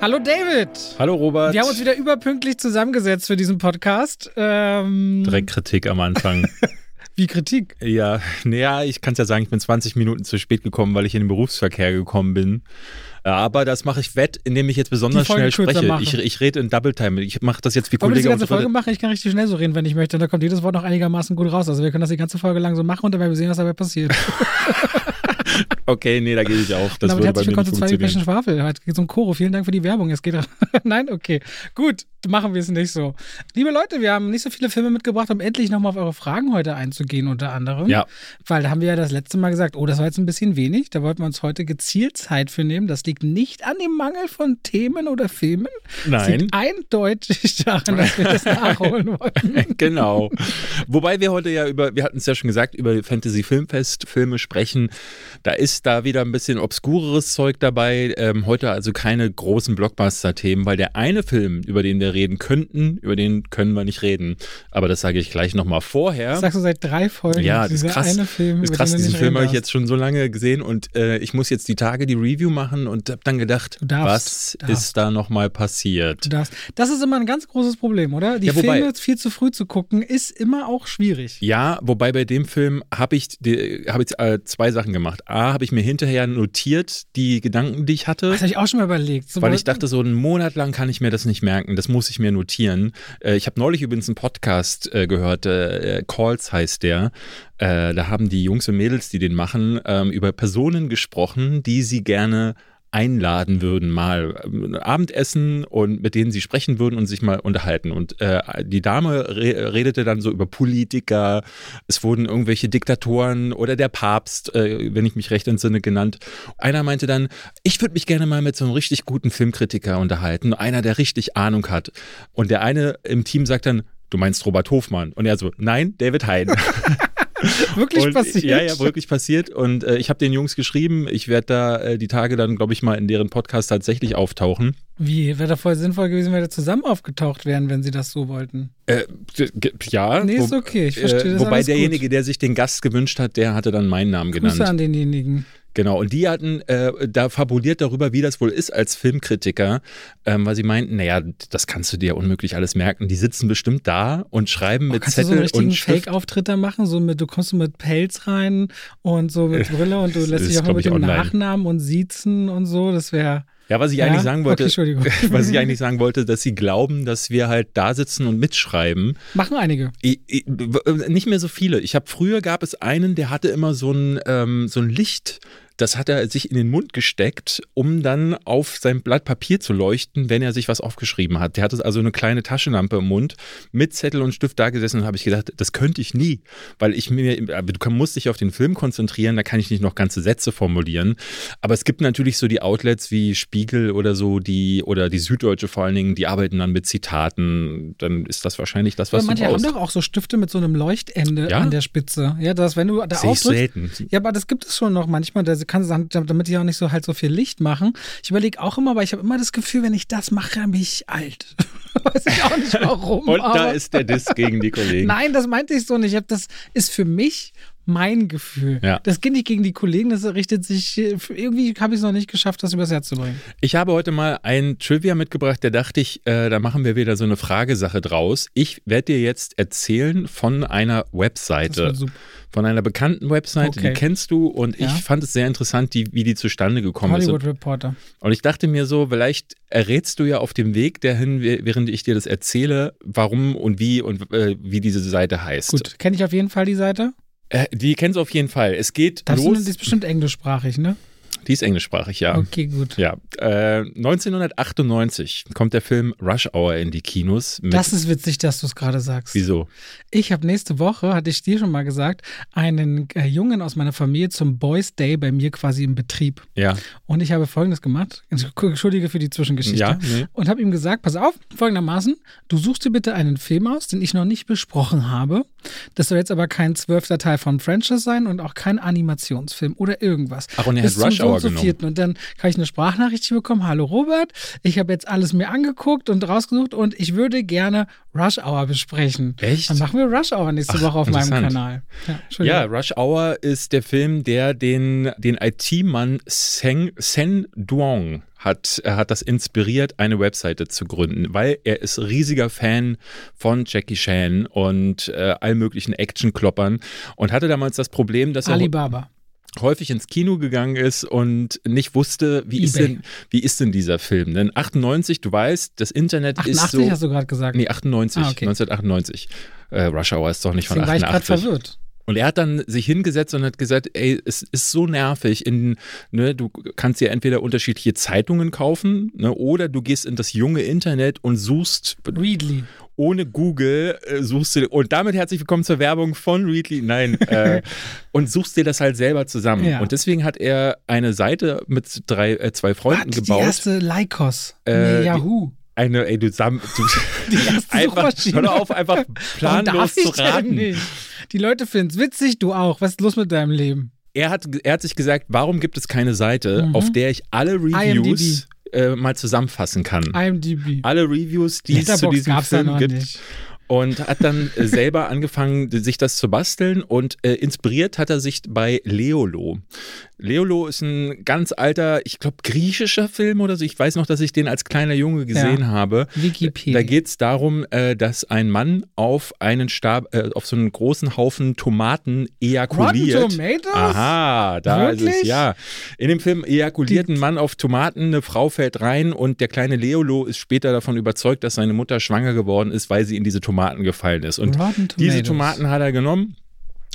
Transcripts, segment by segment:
Hallo David. Hallo Robert. Wir haben uns wieder überpünktlich zusammengesetzt für diesen Podcast. Direkt Kritik am Anfang. Wie Kritik? Ja, naja, ich kann es ja sagen, ich bin 20 Minuten zu spät gekommen, weil ich in den Berufsverkehr gekommen bin. Aber das mache ich wett, indem ich jetzt besonders schnell spreche. Ich rede in Double Time. Ich mache das jetzt wie Kollege. Ich kann die ganze Folge machen, ich kann richtig schnell so reden, wenn ich möchte. Und da kommt jedes Wort noch einigermaßen gut raus. Also wir können das die ganze Folge lang so machen und dabei sehen, was dabei passiert. Okay, nee, da gehe ich auch. Das würde bei mir nicht funktionieren. Zu Schwafel. Heute geht es um Coro. Vielen Dank für die Werbung. Es geht Nein? Okay. Gut, machen wir es nicht so. Liebe Leute, wir haben nicht so viele Filme mitgebracht, um endlich nochmal auf eure Fragen heute einzugehen, unter anderem. Ja. Weil da haben wir ja das letzte Mal gesagt, oh, das war jetzt ein bisschen wenig. Da wollten wir uns heute gezielt Zeit für nehmen. Das liegt nicht an dem Mangel von Themen oder Filmen. Nein. Es liegt eindeutig daran, dass wir das nachholen wollten. Genau. Wobei wir heute ja wir hatten es ja schon gesagt, über Fantasy-Filmfest-Filme sprechen. Da ist da wieder ein bisschen obskureres Zeug dabei. Heute also keine großen Blockbuster-Themen, weil der eine Film, über den wir reden könnten, über den können wir nicht reden. Aber das sage ich gleich nochmal vorher. Das sagst du seit 3 Folgen. Ja, das ist krass. Diesen Film habe ich jetzt schon so lange gesehen und ich muss jetzt die Tage die Review machen und habe dann gedacht, ist da nochmal passiert? Das ist immer ein ganz großes Problem, oder? Filme viel zu früh zu gucken, ist immer auch schwierig. Ja, wobei bei dem Film habe ich 2 Sachen gemacht. A, habe ich mir hinterher notiert, die Gedanken, die ich hatte. Das habe ich auch schon mal überlegt. Weil ich dachte, so einen Monat lang kann ich mir das nicht merken. Das muss ich mir notieren. Ich habe neulich übrigens einen Podcast gehört, Calls heißt der. Da haben die Jungs und Mädels, die den machen, über Personen gesprochen, die sie gerne einladen würden, mal Abendessen und mit denen sie sprechen würden und sich mal unterhalten. Und die Dame redete dann so über Politiker, es wurden irgendwelche Diktatoren oder der Papst, wenn ich mich recht entsinne, genannt. Einer meinte dann, ich würde mich gerne mal mit so einem richtig guten Filmkritiker unterhalten, einer, der richtig Ahnung hat. Und der eine im Team sagt dann, du meinst Robert Hofmann? Und er so, nein, David Hain. Wirklich passiert? Ja, wirklich passiert. Und ich habe den Jungs geschrieben, ich werde da die Tage dann, glaube ich, mal in deren Podcast tatsächlich auftauchen. Wie? Wäre da voll sinnvoll gewesen, wenn wir zusammen aufgetaucht wären, wenn sie das so wollten? Ja. Nee, ist okay, ich verstehe das. Wobei derjenige, der sich den Gast gewünscht hat, der hatte dann meinen Namen genannt. Grüße an denjenigen. Genau, und die hatten da fabuliert darüber, wie das wohl ist als Filmkritiker, weil sie meinten, naja, das kannst du dir unmöglich alles merken. Die sitzen bestimmt da und schreiben mit Zettel und Stift. Kannst du so einen richtigen Fake-Auftritt da machen? So mit, du kommst mit Pelz rein und so mit Brille und du lässt dich auch mit dem Nachnamen und Siezen und so. Das wäre... Ja, was ich eigentlich sagen wollte, dass sie glauben, dass wir halt da sitzen und mitschreiben. Machen einige. Nicht mehr so viele. Früher gab es einen, der hatte immer so ein Licht. Das hat er sich in den Mund gesteckt, um dann auf sein Blatt Papier zu leuchten, wenn er sich was aufgeschrieben hat. Der hatte also eine kleine Taschenlampe im Mund, mit Zettel und Stift da gesessen und habe ich gedacht, das könnte ich nie, weil du musst dich auf den Film konzentrieren, da kann ich nicht noch ganze Sätze formulieren. Aber es gibt natürlich so die Outlets wie Spiegel oder so, oder die Süddeutsche vor allen Dingen, die arbeiten dann mit Zitaten, dann ist das wahrscheinlich das, was du brauchst. Aber manche haben doch auch so Stifte mit so einem Leuchtende an der Spitze. Ja, das, wenn du da aufdrückst. Sehe ich selten. Ja, aber das gibt es schon noch manchmal, damit die auch nicht so halt so viel Licht machen. Ich überlege auch immer, aber ich habe immer das Gefühl, wenn ich das mache, dann bin ich alt. Weiß ich auch nicht warum. Und da ist der Diss gegen die Kollegen. Nein, das meinte ich so nicht. Das ist für mich mein Gefühl. Ja. Das geht nicht gegen die Kollegen, das richtet sich, irgendwie habe ich es noch nicht geschafft, das übers Herz zu bringen. Ich habe heute mal ein Trivia mitgebracht, da dachte ich, da machen wir wieder so eine Fragesache draus. Ich werde dir jetzt erzählen von einer Webseite, von einer bekannten Webseite, okay. Die kennst du und ich fand es sehr interessant, wie die zustande gekommen Hollywood ist. Hollywood Reporter. Und ich dachte mir so, vielleicht errätst du ja auf dem Weg dahin, während ich dir das erzähle, warum und wie wie diese Seite heißt. Gut, kenne ich auf jeden Fall die Seite? Die kennst du auf jeden Fall. Es geht los. Die ist bestimmt englischsprachig, ne? Die ist englischsprachig, ja. Okay, gut. Ja. 1998 kommt der Film Rush Hour in die Kinos. Das ist witzig, dass du es gerade sagst. Wieso? Ich habe nächste Woche, hatte ich dir schon mal gesagt, einen Jungen aus meiner Familie zum Boys Day bei mir quasi im Betrieb. Ja. Und ich habe Folgendes gemacht. Entschuldige für die Zwischengeschichte. Ja, nee. Und habe ihm gesagt, pass auf, folgendermaßen, du suchst dir bitte einen Film aus, den ich noch nicht besprochen habe. Das soll jetzt aber kein 12. Teil von Franchise sein und auch kein Animationsfilm oder irgendwas. Ach, und er hat Rush Hour genommen. Und dann habe ich eine Sprachnachricht bekommen. Hallo Robert, ich habe jetzt alles mir angeguckt und rausgesucht und ich würde gerne Rush Hour besprechen. Echt? Dann machen wir Rush Hour nächste Woche auf meinem Kanal. Ja, Rush Hour ist der Film, der den IT-Mann Sen Duong hat das inspiriert, eine Webseite zu gründen, weil er ist riesiger Fan von Jackie Chan und allen möglichen Action-Kloppern und hatte damals das Problem, dass er Alibaba häufig ins Kino gegangen ist und nicht wusste, wie ist denn dieser Film? Denn 98, du weißt, das Internet 88 ist so... 88 hast du gerade gesagt. Nee, 98, okay. 1998. Rush Hour ist doch nicht von 88. Deswegen war ich gerade verwirrt. Und er hat dann sich hingesetzt und hat gesagt, ey, es ist so nervig, du kannst ja entweder unterschiedliche Zeitungen kaufen, ne, oder du gehst in das junge Internet und suchst... Readly. Ohne Google suchst du, und damit herzlich willkommen zur Werbung von Readly, nein, und suchst dir das halt selber zusammen. Ja. Und deswegen hat er eine Seite mit zwei Freunden gebaut. Die erste Lycos, Yahoo. Die erste einfach, hör auf, einfach planlos zu raten. Nicht? Die Leute finden es witzig, du auch. Was ist los mit deinem Leben? Er hat sich gesagt, warum gibt es keine Seite, auf der ich alle Reviews... IMDb. Mal zusammenfassen kann. IMDb. Alle Reviews, die es zu diesem Film gibt. Nicht. Und hat dann selber angefangen, sich das zu basteln, und inspiriert hat er sich bei Leolo. Leolo ist ein ganz alter, ich glaube, griechischer Film oder so. Ich weiß noch, dass ich den als kleiner Junge gesehen habe. Wikipedia. Da geht es darum, dass ein Mann auf einen Stab, auf so einen großen Haufen Tomaten ejakuliert. Rotten Tomatoes? Aha, da wirklich? Ist es, ja. In dem Film ejakuliert ein Mann auf Tomaten, eine Frau fällt rein, und der kleine Leolo ist später davon überzeugt, dass seine Mutter schwanger geworden ist, weil sie in diese Tomaten gefallen ist. Und diese Tomaten hat er genommen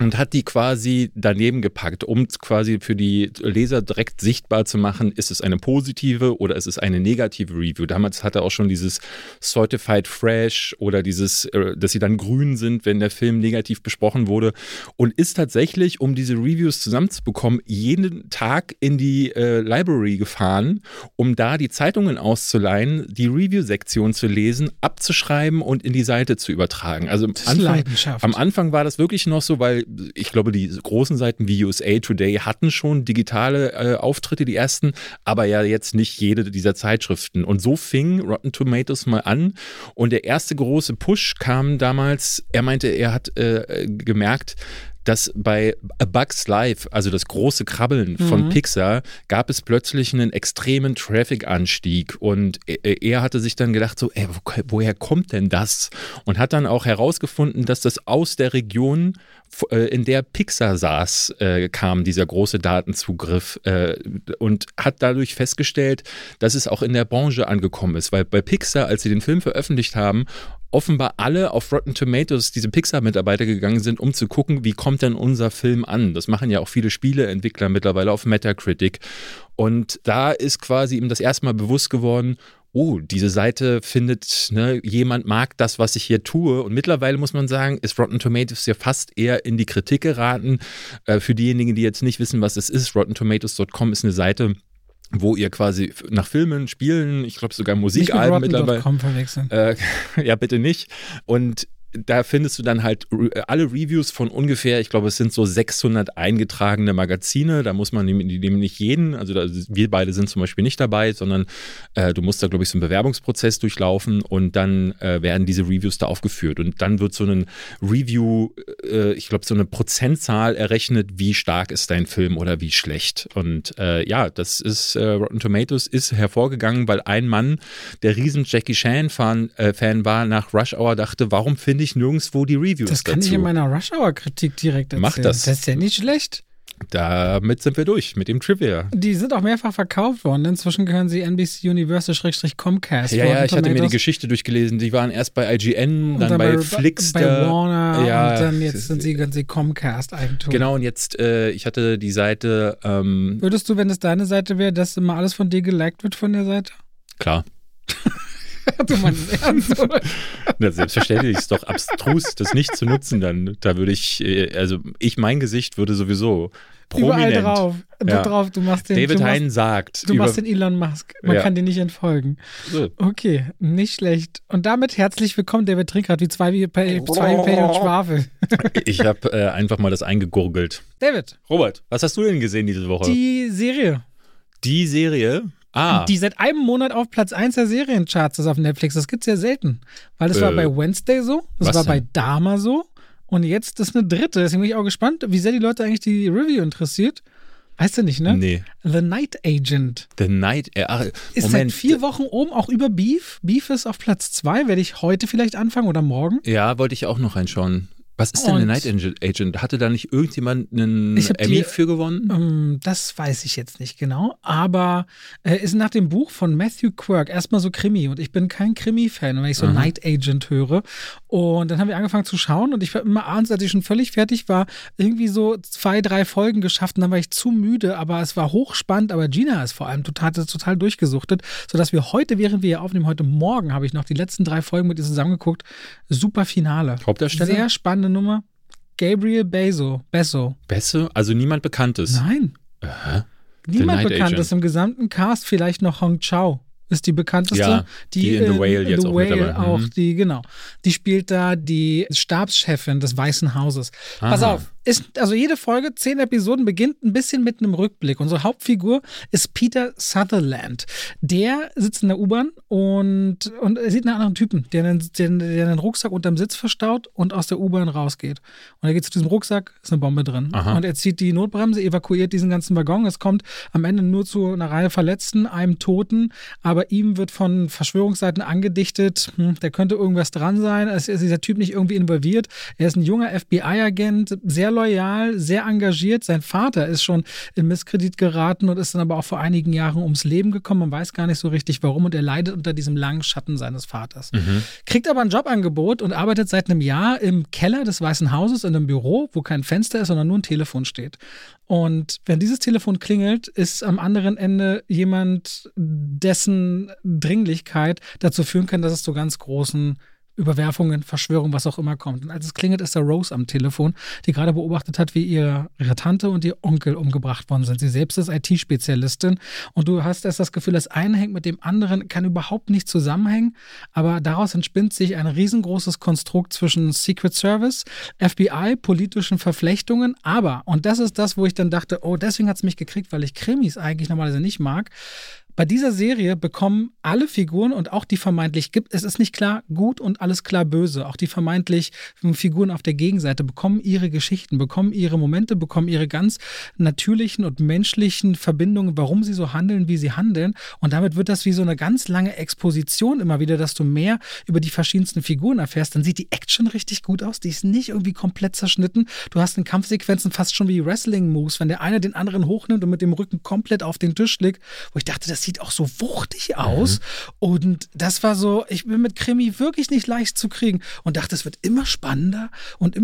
und hat die quasi daneben gepackt, um quasi für die Leser direkt sichtbar zu machen, ist es eine positive oder ist es eine negative Review. Damals hatte er auch schon dieses Certified Fresh oder dieses, dass sie dann grün sind, wenn der Film negativ besprochen wurde, und ist tatsächlich, um diese Reviews zusammenzubekommen, jeden Tag in die Library gefahren, um da die Zeitungen auszuleihen, die Review-Sektion zu lesen, abzuschreiben und in die Seite zu übertragen. Also am Anfang war das wirklich noch so, weil ich glaube, die großen Seiten wie USA Today hatten schon digitale Auftritte, die ersten, aber ja jetzt nicht jede dieser Zeitschriften. Und so fing Rotten Tomatoes mal an, und der erste große Push kam damals. Er meinte, er hat gemerkt, dass bei A Bug's Life, also das große Krabbeln von Pixar, gab es plötzlich einen extremen Traffic-Anstieg, und er hatte sich dann gedacht so, ey, woher kommt denn das? Und hat dann auch herausgefunden, dass das aus der Region, in der Pixar saß, kam dieser große Datenzugriff, und hat dadurch festgestellt, dass es auch in der Branche angekommen ist, weil bei Pixar, als sie den Film veröffentlicht haben, offenbar alle auf Rotten Tomatoes, diese Pixar-Mitarbeiter, gegangen sind, um zu gucken, wie kommt denn unser Film an? Das machen ja auch viele Spieleentwickler mittlerweile auf Metacritic. Und da ist quasi ihm das erste Mal bewusst geworden, oh, diese Seite findet, ne, jemand mag das, was ich hier tue. Und mittlerweile muss man sagen, ist Rotten Tomatoes ja fast eher in die Kritik geraten. Für diejenigen, die jetzt nicht wissen, was es ist, RottenTomatoes.com ist eine Seite, wo ihr quasi nach Filmen, Spielen, ich glaube sogar Musikalben mittlerweile... Nicht mit Rotten.com verwechseln. Ja, bitte nicht. Und da findest du dann halt alle Reviews von ungefähr, ich glaube, es sind so 600 eingetragene Magazine. Da muss man nämlich jeden, wir beide sind zum Beispiel nicht dabei, sondern du musst da, glaube ich, so einen Bewerbungsprozess durchlaufen, und dann werden diese Reviews da aufgeführt. Und dann wird so ein Review, ich glaube, so eine Prozentzahl errechnet, wie stark ist dein Film oder wie schlecht. Und das ist, Rotten Tomatoes ist hervorgegangen, weil ein Mann, der riesen Jackie Chan-Fan war, nach Rush Hour dachte, warum finde ich nirgendwo die Reviews dazu. Das kann ich in meiner Rush-Hour-Kritik direkt erzählen. Mach das. Das ist ja nicht schlecht. Damit sind wir durch, mit dem Trivia. Die sind auch mehrfach verkauft worden. Inzwischen gehören sie NBC Universal-Comcast. Ja, ich hatte mir die Geschichte durchgelesen. Die waren erst bei IGN, dann bei Flixster. Bei Warner, ja, und dann jetzt sind sie ganz Comcast-Eigentum. Genau, und jetzt, ich hatte die Seite... Würdest du, wenn es deine Seite wäre, dass immer alles von dir geliked wird von der Seite? Klar. Du meinst es ernst, oder? Na, selbstverständlich, ist doch abstrus, das nicht zu nutzen dann. Da würde ich mein Gesicht würde sowieso prominent. Überall drauf. Ja. Drauf, du machst den, David Hain sagt. Du machst den Elon Musk. Man kann dir nicht entfolgen. So. Okay, nicht schlecht. Und damit herzlich willkommen, David Trinkert, wie zwei Pay und Schwafel. Ich habe einfach mal das eingegurgelt. David. Robert, was hast du denn gesehen diese Woche? Die Serie? Ah. Die seit einem Monat auf Platz 1 der Seriencharts ist auf Netflix. Das gibt es ja selten. Weil das war bei Wednesday so, das war bei Dahmer so, und jetzt ist eine dritte. Deswegen bin ich auch gespannt, wie sehr die Leute eigentlich die Review interessiert. Heißt er nicht, ne? Nee. The Night Agent. The Night Agent. Ist seit 4 Wochen oben, auch über Beef. Beef ist auf Platz 2. Werde ich heute vielleicht anfangen oder morgen? Ja, wollte ich auch noch reinschauen. Was ist denn der Night Agent? Hatte da nicht irgendjemand einen Emmy für gewonnen? Das weiß ich jetzt nicht genau, aber ist nach dem Buch von Matthew Quirk erstmal so Krimi und ich bin kein Krimi-Fan, wenn ich so Night Agent höre. Und dann haben wir angefangen zu schauen und ich war immer abends, als ich schon völlig fertig war, irgendwie so 2-3 Folgen geschafft und dann war ich zu müde, aber es war hochspannend, aber Gina ist vor allem total durchgesuchtet, sodass wir heute, während wir hier aufnehmen, heute Morgen habe ich noch die letzten 3 Folgen mit ihr zusammengeguckt. Super Finale. Hauptdarsteller? Sehr spannend. Nummer? Gabriel Besso. Besso? Also niemand Bekanntes? Nein. Niemand Bekanntes im gesamten Cast, vielleicht noch Hong Chau. Ist die bekannteste. Ja, die in The Whale jetzt auch mit dabei. Auch, die, genau. Die spielt da die Stabschefin des Weißen Hauses. Aha. Pass auf, ist, also jede Folge, 10 Episoden, beginnt ein bisschen mit einem Rückblick. Unsere Hauptfigur ist Peter Sutherland. Der sitzt in der U-Bahn und sieht einen anderen Typen, der einen Rucksack unterm Sitz verstaut und aus der U-Bahn rausgeht. Und er geht zu diesem Rucksack, ist eine Bombe drin. Aha. Und er zieht die Notbremse, evakuiert diesen ganzen Waggon. Es kommt am Ende nur zu einer Reihe Verletzten, einem Toten, aber ihm wird von Verschwörungsseiten angedichtet, da könnte irgendwas dran sein, es ist dieser Typ nicht irgendwie involviert. Er ist ein junger FBI-Agent, sehr loyal, sehr engagiert. Sein Vater ist schon in Misskredit geraten und ist dann aber auch vor einigen Jahren ums Leben gekommen. Man weiß gar nicht so richtig, warum. Und er leidet unter diesem langen Schatten seines Vaters. Mhm. Kriegt aber ein Jobangebot und arbeitet seit einem Jahr im Keller des Weißen Hauses in einem Büro, wo kein Fenster ist, sondern nur ein Telefon steht. Und wenn dieses Telefon klingelt, ist am anderen Ende jemand, dessen Dringlichkeit dazu führen kann, dass es zu ganz großen Überwerfungen, Verschwörungen, was auch immer kommt. Und als es klingelt, ist da Rose am Telefon, die gerade beobachtet hat, wie ihre Tante und ihr Onkel umgebracht worden sind. Sie selbst ist IT-Spezialistin und du hast erst das Gefühl, das eine hängt mit dem anderen, kann überhaupt nicht zusammenhängen, aber daraus entspinnt sich ein riesengroßes Konstrukt zwischen Secret Service, FBI, politischen Verflechtungen, aber, und das ist das, wo ich dann dachte, oh, deswegen hat es mich gekriegt, weil ich Krimis eigentlich normalerweise nicht mag. Bei dieser Serie bekommen alle Figuren und auch die vermeintlich gibt, es ist nicht klar gut und alles klar böse, auch die vermeintlich Figuren auf der Gegenseite bekommen ihre Geschichten, bekommen ihre Momente, bekommen ihre ganz natürlichen und menschlichen Verbindungen, warum sie so handeln, wie sie handeln und damit wird das wie so eine ganz lange Exposition immer wieder, dass du mehr über die verschiedensten Figuren erfährst, dann sieht die Action richtig gut aus, die ist nicht irgendwie komplett zerschnitten, du hast in Kampfsequenzen fast schon wie Wrestling-Moves, wenn der eine den anderen hochnimmt und mit dem Rücken komplett auf den Tisch legt, wo ich dachte, das sieht auch so wuchtig aus und das war so, ich bin mit Krimi wirklich nicht leicht zu kriegen und dachte, es wird immer spannender und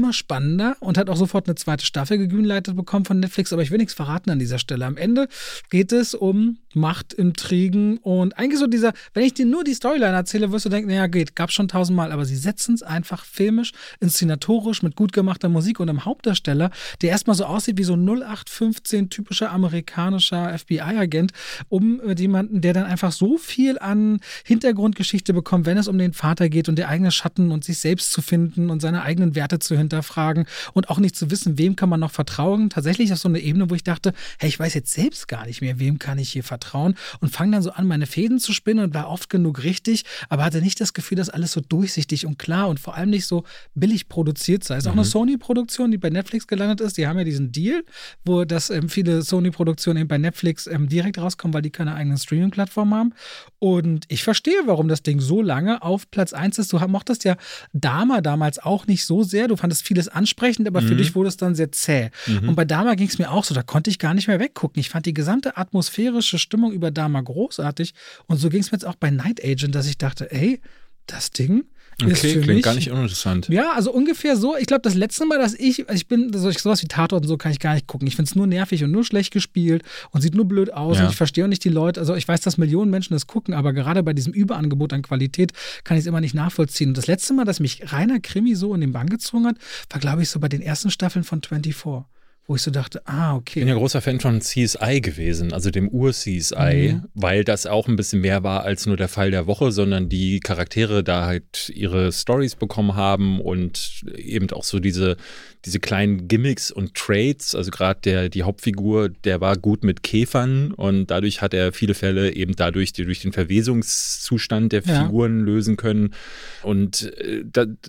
hat auch sofort eine zweite Staffel gegrünleitet bekommen von Netflix, aber ich will nichts verraten an dieser Stelle. Am Ende geht es um Macht, Intrigen und eigentlich so dieser, wenn ich dir nur die Storyline erzähle, wirst du denken, naja geht, gab's schon 1000-mal, aber sie setzen es einfach filmisch, inszenatorisch, mit gut gemachter Musik und einem Hauptdarsteller, der erstmal so aussieht wie so 0815 typischer amerikanischer FBI-Agent, um die jemanden, der dann einfach so viel an Hintergrundgeschichte bekommt, wenn es um den Vater geht und der eigene Schatten und sich selbst zu finden und seine eigenen Werte zu hinterfragen und auch nicht zu wissen, wem kann man noch vertrauen. Tatsächlich auf so eine Ebene, wo ich dachte, hey, ich weiß jetzt selbst gar nicht mehr, wem kann ich hier vertrauen und fange dann so an, meine Fäden zu spinnen und war oft genug richtig, aber hatte nicht das Gefühl, dass alles so durchsichtig und klar und vor allem nicht so billig produziert sei. Es ist auch eine Sony-Produktion, die bei Netflix gelandet ist. Die haben ja diesen Deal, wo das viele Sony-Produktionen eben bei Netflix direkt rauskommen, weil die keine eigenen Streaming-Plattform haben. Und ich verstehe, warum das Ding so lange auf Platz 1 ist. Du mochtest ja Dahmer damals auch nicht so sehr. Du fandest vieles ansprechend, aber für dich wurde es dann sehr zäh. Und bei Dahmer ging es mir auch so. Da konnte ich gar nicht mehr weggucken. Ich fand die gesamte atmosphärische Stimmung über Dahmer großartig. Und so ging es mir jetzt auch bei Night Agent, dass ich dachte, ey, das Ding ist okay, für klingt mich gar nicht uninteressant. Ja, also ungefähr so. Ich glaube, das letzte Mal, dass ich bin, sowas wie Tatort und so kann ich gar nicht gucken. Ich finde es nur nervig und nur schlecht gespielt und sieht nur blöd aus und ich verstehe auch nicht die Leute. Also ich weiß, dass Millionen Menschen das gucken, aber gerade bei diesem Überangebot an Qualität kann ich es immer nicht nachvollziehen. Und das letzte Mal, dass mich reiner Krimi so in den Bann gezogen hat, war, glaube ich, so bei den ersten Staffeln von 24. Wo ich so dachte, okay. Ich bin ja großer Fan von CSI gewesen, also dem Ur-CSI, weil das auch ein bisschen mehr war als nur der Fall der Woche, sondern die Charaktere da halt ihre Storys bekommen haben und eben auch so diese kleinen Gimmicks und Traits, also gerade die Hauptfigur, der war gut mit Käfern und dadurch hat er viele Fälle eben durch den Verwesungszustand der Figuren lösen können und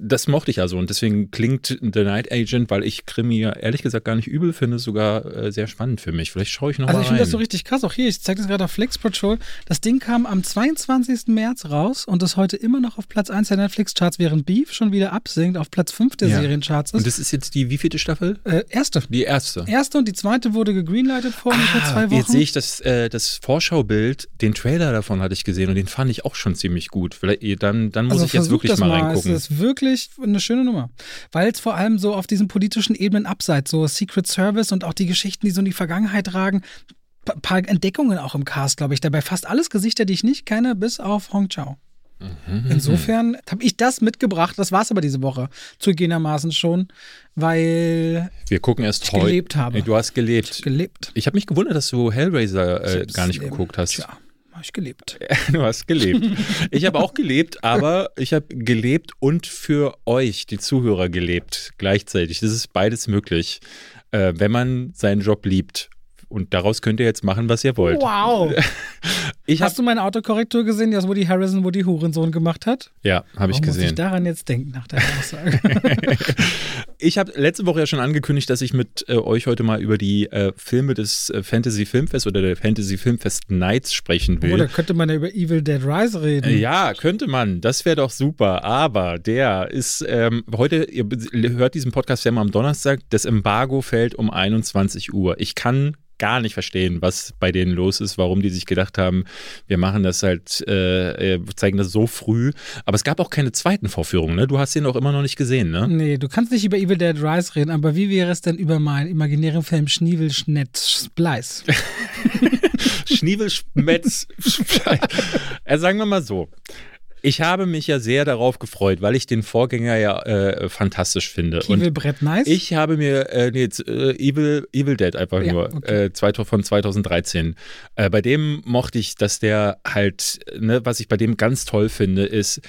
das mochte ich also und deswegen klingt The Night Agent, weil ich Krimi ja ehrlich gesagt gar nicht übel cool finde, sogar sehr spannend für mich. Vielleicht schaue ich noch mal rein. Also ich finde das so richtig krass. Auch hier, ich zeige das gerade auf Flex Patrol. Das Ding kam am 22. März raus und ist heute immer noch auf Platz 1 der Netflix-Charts, während Beef schon wieder absinkt, auf Platz 5 der Seriencharts ist. Und das ist jetzt die wievielte Staffel? Erste. Die erste. Erste und die zweite wurde gegreenlightet vor ungefähr 2 Wochen. Jetzt sehe ich das Vorschaubild, den Trailer davon hatte ich gesehen und den fand ich auch schon ziemlich gut. Vielleicht, dann muss also ich jetzt wirklich mal reingucken. Das ist wirklich eine schöne Nummer. Weil es vor allem so auf diesen politischen Ebenen abseits, so Secret Service und auch die Geschichten, die so in die Vergangenheit tragen, paar Entdeckungen auch im Cast, glaube ich, dabei fast alles Gesichter, die ich nicht kenne, bis auf Hong Chau. Insofern habe ich das mitgebracht. Das war es aber diese Woche zugegebenermaßen schon, weil wir gucken erst heute. Gelebt habe. Du hast gelebt. Ich habe mich gewundert, dass du Hellraiser gar nicht geguckt hast. Ja, habe ich gelebt. Du hast gelebt. Ich habe auch gelebt, aber ich habe gelebt und für euch, die Zuhörer, gelebt gleichzeitig. Das ist beides möglich, wenn man seinen Job liebt. Und daraus könnt ihr jetzt machen, was ihr wollt. Wow. Hast du meine Autokorrektur gesehen, das Woody Harrison Woody Hurensohn gemacht hat? Ja, habe ich gesehen. Muss ich daran jetzt denken, nach der Aussage? Ich habe letzte Woche ja schon angekündigt, dass ich mit euch heute mal über die Filme des Fantasy Filmfest oder der Fantasy Filmfest Nights sprechen will. Oder könnte man ja über Evil Dead Rise reden. Ja, könnte man. Das wäre doch super. Aber der ist heute, ihr hört diesen Podcast ja mal am Donnerstag, das Embargo fällt um 21 Uhr. Ich kann gar nicht verstehen, was bei denen los ist, warum die sich gedacht haben, wir machen das halt, zeigen das so früh. Aber es gab auch keine zweiten Vorführungen, ne? Du hast den auch immer noch nicht gesehen, ne? Nee, du kannst nicht über Evil Dead Rise reden, aber wie wäre es denn über meinen imaginären Film Schniewel-Schmetz-Spleiß? Schniewel-Schmetz-Spleiß. Sagen wir mal so. Ich habe mich ja sehr darauf gefreut, weil ich den Vorgänger ja fantastisch finde. Evil Brett Nice? Ich habe mir Evil Dead einfach nur, okay. Von 2013. Bei dem mochte ich, dass der halt, ne, was ich bei dem ganz toll finde, ist,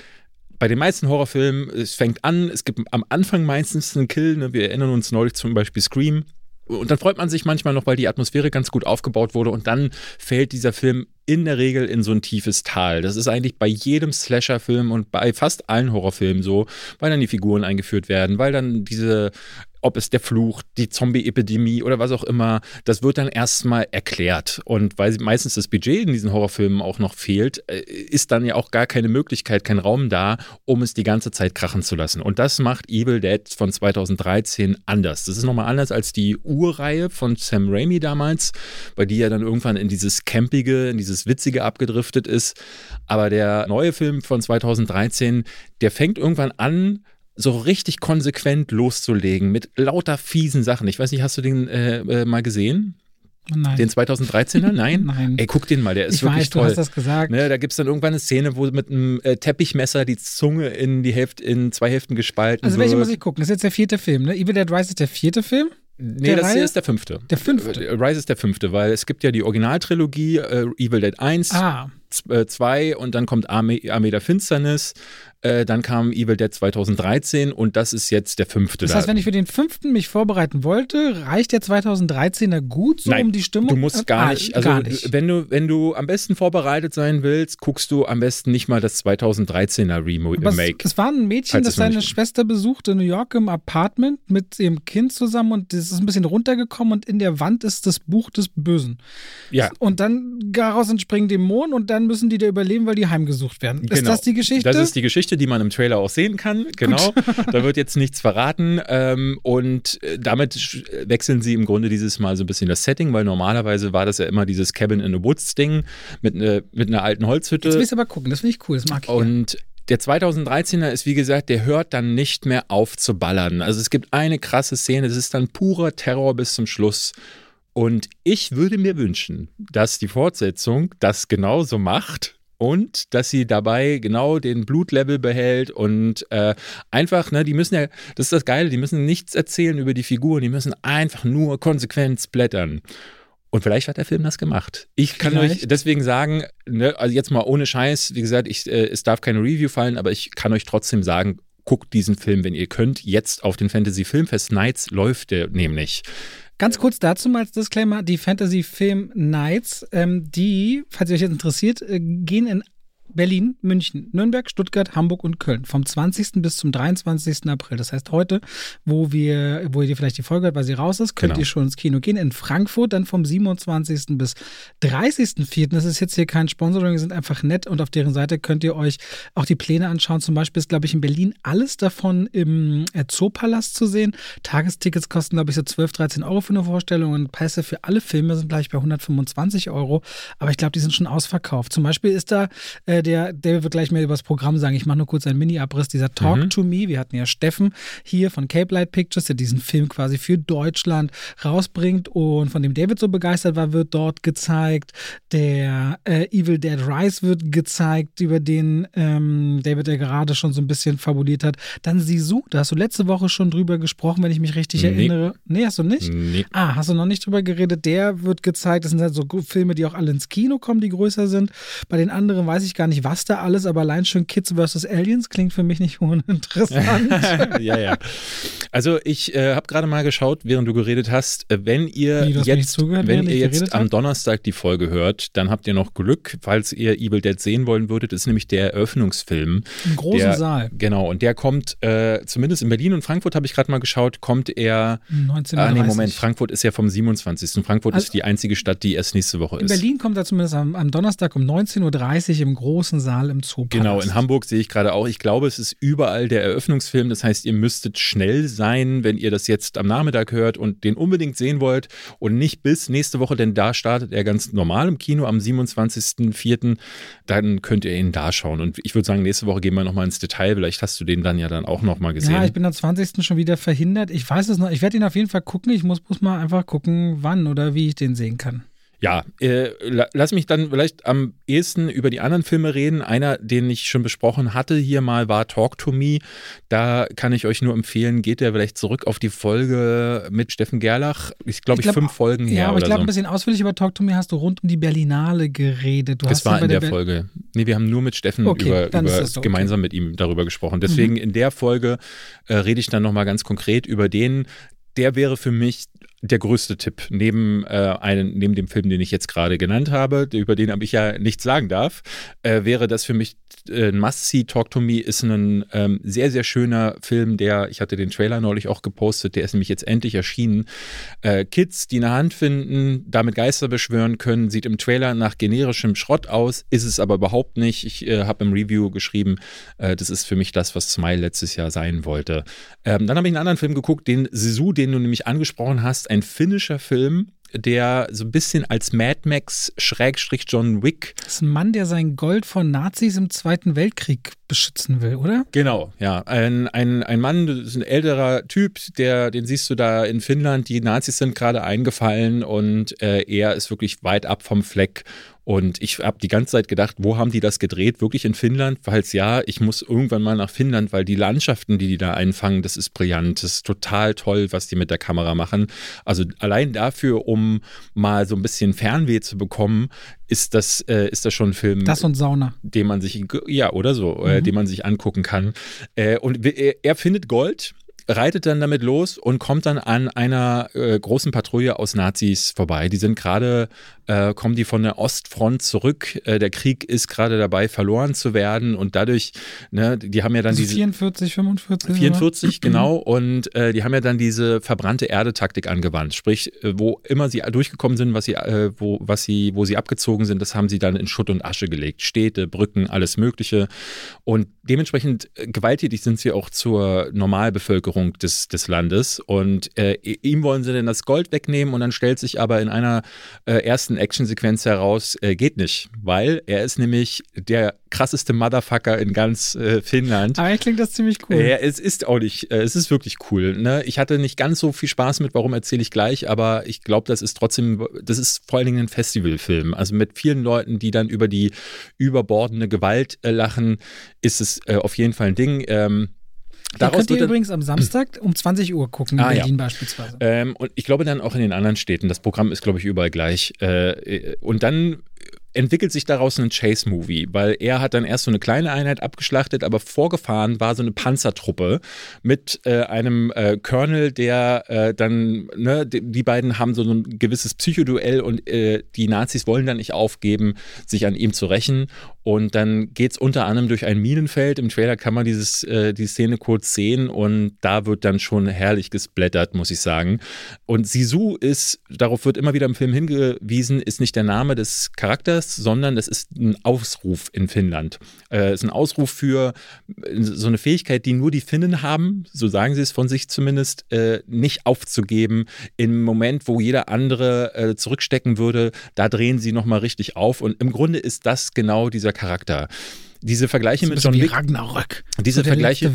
bei den meisten Horrorfilmen, es fängt an, es gibt am Anfang meistens einen Kill, ne, wir erinnern uns neulich zum Beispiel Scream. Und dann freut man sich manchmal noch, weil die Atmosphäre ganz gut aufgebaut wurde und dann fällt dieser Film in der Regel in so ein tiefes Tal. Das ist eigentlich bei jedem Slasher-Film und bei fast allen Horrorfilmen so, weil dann die Figuren eingeführt werden, weil dann diese, ob es der Fluch, die Zombie-Epidemie oder was auch immer, das wird dann erstmal erklärt. Und weil meistens das Budget in diesen Horrorfilmen auch noch fehlt, ist dann ja auch gar keine Möglichkeit, kein Raum da, um es die ganze Zeit krachen zu lassen. Und das macht Evil Dead von 2013 anders. Das ist nochmal anders als die Urreihe von Sam Raimi damals, bei die ja dann irgendwann in dieses Campige, in dieses Witzige abgedriftet ist. Aber der neue Film von 2013, der fängt irgendwann an, so richtig konsequent loszulegen mit lauter fiesen Sachen. Ich weiß nicht, hast du den mal gesehen? Nein. Den 2013er? Nein? Nein. Ey, guck den mal, der ist wirklich toll. Ich weiß, du hast das gesagt. Ne, da gibt es dann irgendwann eine Szene, wo mit einem Teppichmesser die Zunge in 2 Hälften gespalten wird. Also welche muss ich gucken? Das ist jetzt der 4. Film, ne? Evil Dead Rise ist der 4. Film? Nee, hier ist der 5. Der 5.? Rise ist der 5., weil es gibt ja die Originaltrilogie, Evil Dead 1, 2 und dann kommt Armee der Finsternis. Dann kam Evil Dead 2013 und das ist jetzt der 5. Das heißt, wenn ich für den 5. mich vorbereiten wollte, reicht der 2013er gut so? Nein, um die Stimmung? Du musst gar nicht. Also gar nicht. Wenn du am besten vorbereitet sein willst, guckst du am besten nicht mal das 2013er Remake. Es war ein Mädchen, das seine Schwester besuchte in New York im Apartment mit ihrem Kind zusammen und das ist ein bisschen runtergekommen und in der Wand ist das Buch des Bösen. Ja. Und dann daraus entspringen Dämonen und dann müssen die da überleben, weil die heimgesucht werden. Genau. Ist das die Geschichte? Das ist die Geschichte, die man im Trailer auch sehen kann, genau. Da wird jetzt nichts verraten und damit wechseln sie im Grunde dieses Mal so ein bisschen das Setting, weil normalerweise war das ja immer dieses Cabin in the Woods Ding mit einer alten Holzhütte. Jetzt willst du aber gucken, das finde ich cool, das mag ich. Und der 2013er ist, wie gesagt, der hört dann nicht mehr auf zu ballern. Also es gibt eine krasse Szene, es ist dann purer Terror bis zum Schluss. Und ich würde mir wünschen, dass die Fortsetzung das genauso macht. Und dass sie dabei genau den Blutlevel behält und einfach, ne, die müssen ja, das ist das Geile, die müssen nichts erzählen über die Figuren, die müssen einfach nur konsequent blättern. Und vielleicht hat der Film das gemacht. Ich kann euch deswegen sagen, ne, also jetzt mal ohne Scheiß, wie gesagt, es darf keine Review fallen, aber ich kann euch trotzdem sagen, guckt diesen Film, wenn ihr könnt. Jetzt auf den Fantasy Filmfest Nights läuft der nämlich. Ganz kurz dazu mal als Disclaimer, die Fantasy Film Nights, die, falls ihr euch jetzt interessiert, gehen in Berlin, München, Nürnberg, Stuttgart, Hamburg und Köln vom 20. bis zum 23. April. Das heißt heute, wo ihr vielleicht die Folge hört, weil sie raus ist, könnt ihr schon ins Kino gehen. In Frankfurt dann vom 27. bis 30.04. Das ist jetzt hier kein Sponsoring, die sind einfach nett und auf deren Seite könnt ihr euch auch die Pläne anschauen. Zum Beispiel ist, glaube ich, in Berlin alles davon im Zoopalast zu sehen. Tagestickets kosten, glaube ich, so 12, 13 Euro für eine Vorstellung und Pässe für alle Filme sind gleich bei 125 Euro. Aber ich glaube, die sind schon ausverkauft. Zum Beispiel ist da der wird gleich mehr über das Programm sagen. Ich mache nur kurz einen Mini-Abriss. Dieser Talk to Me, wir hatten ja Steffen hier von Cape Light Pictures, der diesen Film quasi für Deutschland rausbringt und von dem David so begeistert war, wird dort gezeigt. Der Evil Dead Rise wird gezeigt, über den David ja gerade schon so ein bisschen fabuliert hat. Dann Sisu, da hast du letzte Woche schon drüber gesprochen, wenn ich mich richtig erinnere. Nee, hast du nicht? Nee. Ah, hast du noch nicht drüber geredet? Der wird gezeigt. Das sind halt so Filme, die auch alle ins Kino kommen, die größer sind. Bei den anderen weiß ich gar nicht, was da alles, aber allein schon Kids vs. Aliens klingt für mich nicht uninteressant. Ja. Also ich habe gerade mal geschaut, während du geredet hast, wenn ihr jetzt am Donnerstag die Folge hört, dann habt ihr noch Glück, falls ihr Evil Dead sehen wollen würdet, ist nämlich der Eröffnungsfilm. Im großen Saal. Genau, und der kommt, zumindest in Berlin und Frankfurt, habe ich gerade mal geschaut, kommt er 19.30 Uhr. Frankfurt ist ja vom 27. Frankfurt ist die einzige Stadt, die erst nächste Woche ist. In Berlin kommt er zumindest am Donnerstag um 19.30 Uhr im großen Saal im Zoopalast. Genau, in Hamburg sehe ich gerade auch. Ich glaube, es ist überall der Eröffnungsfilm. Das heißt, ihr müsstet schnell sein, wenn ihr das jetzt am Nachmittag hört und den unbedingt sehen wollt und nicht bis nächste Woche, denn da startet er ganz normal im Kino am 27.04. Dann könnt ihr ihn da schauen. Und ich würde sagen, nächste Woche gehen wir nochmal ins Detail. Vielleicht hast du den dann ja dann auch nochmal gesehen. Ja, ich bin am 20. schon wieder verhindert. Ich weiß es noch. Ich werde ihn auf jeden Fall gucken. Ich muss mal einfach gucken, wann oder wie ich den sehen kann. Ja, lass mich dann vielleicht am ehesten über die anderen Filme reden. Einer, den ich schon besprochen hatte hier mal, war Talk to Me. Da kann ich euch nur empfehlen, geht ihr vielleicht zurück auf die Folge mit Steffen Gerlach. Ich glaube, 5 Folgen her. Ja, aber ich glaube, ein bisschen ausführlich über Talk to Me hast du rund um die Berlinale geredet. Das war in der Folge. Nee, wir haben nur mit Steffen gemeinsam mit ihm darüber gesprochen. Deswegen in der Folge rede ich dann nochmal ganz konkret über den. Der wäre für mich der größte Tipp, neben dem Film, den ich jetzt gerade genannt habe, über den aber ich ja nichts sagen darf, wäre das für mich ein Must-See. Talk to Me ist ein sehr, sehr schöner Film, ich hatte den Trailer neulich auch gepostet, der ist nämlich jetzt endlich erschienen. Kids, die eine Hand finden, damit Geister beschwören können, sieht im Trailer nach generischem Schrott aus, ist es aber überhaupt nicht. Ich habe im Review geschrieben, das ist für mich das, was Smile letztes Jahr sein wollte. Dann habe ich einen anderen Film geguckt, den Sisu, den du nämlich angesprochen hast, ein finnischer Film, der so ein bisschen als Mad Max / John Wick. Das ist ein Mann, der sein Gold vor Nazis im Zweiten Weltkrieg beschützen will, oder? Genau, ja. Ein Mann, das ist ein älterer Typ, den siehst du da in Finnland, die Nazis sind gerade eingefallen und er ist wirklich weit ab vom Fleck. Und ich habe die ganze Zeit gedacht, wo haben die das gedreht? Wirklich in Finnland? Falls ja, ich muss irgendwann mal nach Finnland, weil die Landschaften, die da einfangen, das ist brillant. Das ist total toll, was die mit der Kamera machen. Also allein dafür, um mal so ein bisschen Fernweh zu bekommen, ist das schon ein Film, das und Sauna, den man sich, ja, oder so, den man sich angucken kann. Und er findet Gold, reitet dann damit los und kommt dann an einer großen Patrouille aus Nazis vorbei. Die sind gerade, kommen die von der Ostfront zurück. Der Krieg ist gerade dabei, verloren zu werden und dadurch, ne, die haben ja dann also diese 44, oder? Genau. Und die haben ja dann diese verbrannte Erde-Taktik angewandt. Sprich, wo immer sie durchgekommen sind, wo sie abgezogen sind, das haben sie dann in Schutt und Asche gelegt. Städte, Brücken, alles Mögliche. Und dementsprechend gewalttätig sind sie auch zur Normalbevölkerung des Landes und ihm wollen sie denn das Gold wegnehmen und dann stellt sich aber in einer ersten Actionsequenz heraus, geht nicht, weil er ist nämlich der krasseste Motherfucker in ganz Finnland. Aber eigentlich klingt das ziemlich cool. Es ist wirklich cool. Ne? Ich hatte nicht ganz so viel Spaß mit, warum erzähle ich gleich, aber ich glaube, das ist vor allen Dingen ein Festivalfilm. Also mit vielen Leuten, die dann über die überbordende Gewalt lachen, ist es auf jeden Fall ein Ding. Da könnt ihr übrigens am Samstag um 20 Uhr gucken, in Berlin beispielsweise. Und ich glaube dann auch in den anderen Städten. Das Programm ist, glaube ich, überall gleich. Und dann entwickelt sich daraus ein Chase-Movie, weil er hat dann erst so eine kleine Einheit abgeschlachtet, aber vorgefahren war so eine Panzertruppe mit einem Colonel, der dann, ne, die beiden haben so ein gewisses Psychoduell und die Nazis wollen dann nicht aufgeben, sich an ihm zu rächen Und dann geht es unter anderem durch ein Minenfeld. Im Trailer kann man die Szene kurz sehen und da wird dann schon herrlich gesplattert, muss ich sagen. Und Sisu ist, darauf wird immer wieder im Film hingewiesen, ist nicht der Name des Charakters, sondern das ist ein Ausruf in Finnland. Ist ein Ausruf für so eine Fähigkeit, die nur die Finnen haben, so sagen sie es von sich zumindest, nicht aufzugeben. Im Moment, wo jeder andere zurückstecken würde, da drehen sie nochmal richtig auf. Und im Grunde ist das genau dieser Charakter. Diese Vergleiche mit John Wick, Ragnarök. Diese Vergleiche,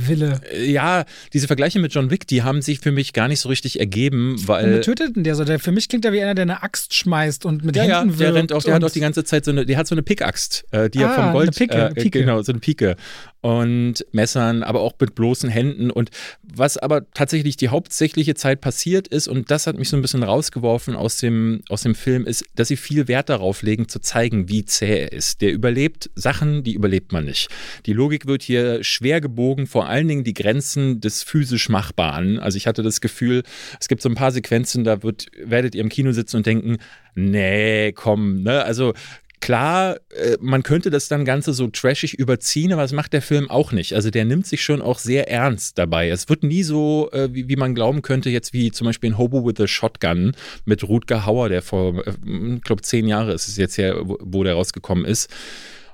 ja, diese Vergleiche mit John Wick, die haben sich für mich gar nicht so richtig ergeben, weil. Wer tötet denn der so? Der, für mich klingt er wie einer, der eine Axt schmeißt und mit Händen wirkt. Ja, der hat auch die ganze Zeit so eine Pickaxt, die er vom Gold. Eine Pike. Genau, so eine Pike. Und Messern, aber auch mit bloßen Händen. Und was aber tatsächlich die hauptsächliche Zeit passiert ist, und das hat mich so ein bisschen rausgeworfen aus dem Film, ist, dass sie viel Wert darauf legen, zu zeigen, wie zäh er ist. Der überlebt Sachen, die überlebt man nicht. Die Logik wird hier schwer gebogen, vor allen Dingen die Grenzen des physisch Machbaren. Also ich hatte das Gefühl, es gibt so ein paar Sequenzen, da werdet ihr im Kino sitzen und denken, nee, komm, ne, also klar, man könnte das dann Ganze so trashig überziehen, aber das macht der Film auch nicht. Also der nimmt sich schon auch sehr ernst dabei. Es wird nie so, wie man glauben könnte, jetzt wie zum Beispiel in Hobo with a Shotgun mit Rutger Hauer, der vor, ich glaube, 10 Jahre ist es jetzt her, wo der rausgekommen ist.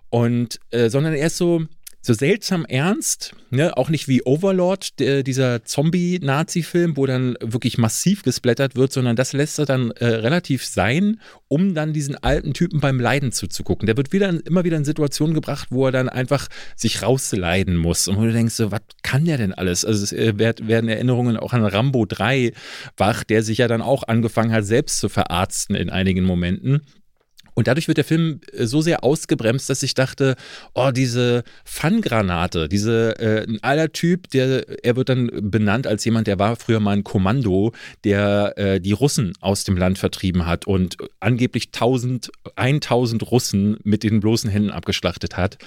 Und, sondern er ist so seltsam ernst, ne? Auch nicht wie Overlord, dieser Zombie-Nazi-Film, wo dann wirklich massiv gesplattert wird, sondern das lässt er dann relativ sein, um dann diesen alten Typen beim Leiden zuzugucken. Der wird immer wieder in Situationen gebracht, wo er dann einfach sich rausleiden muss. Und wo du denkst, so, was kann der denn alles? Also es werden Erinnerungen auch an Rambo 3 wach, der sich ja dann auch angefangen hat, selbst zu verarzten in einigen Momenten. Und dadurch wird der Film so sehr ausgebremst, dass ich dachte, oh, diese Fun-Granate, ein alter Typ, er wird dann benannt als jemand, der war früher mal ein Kommando, der die Russen aus dem Land vertrieben hat und angeblich 1000 Russen mit den bloßen Händen abgeschlachtet hat.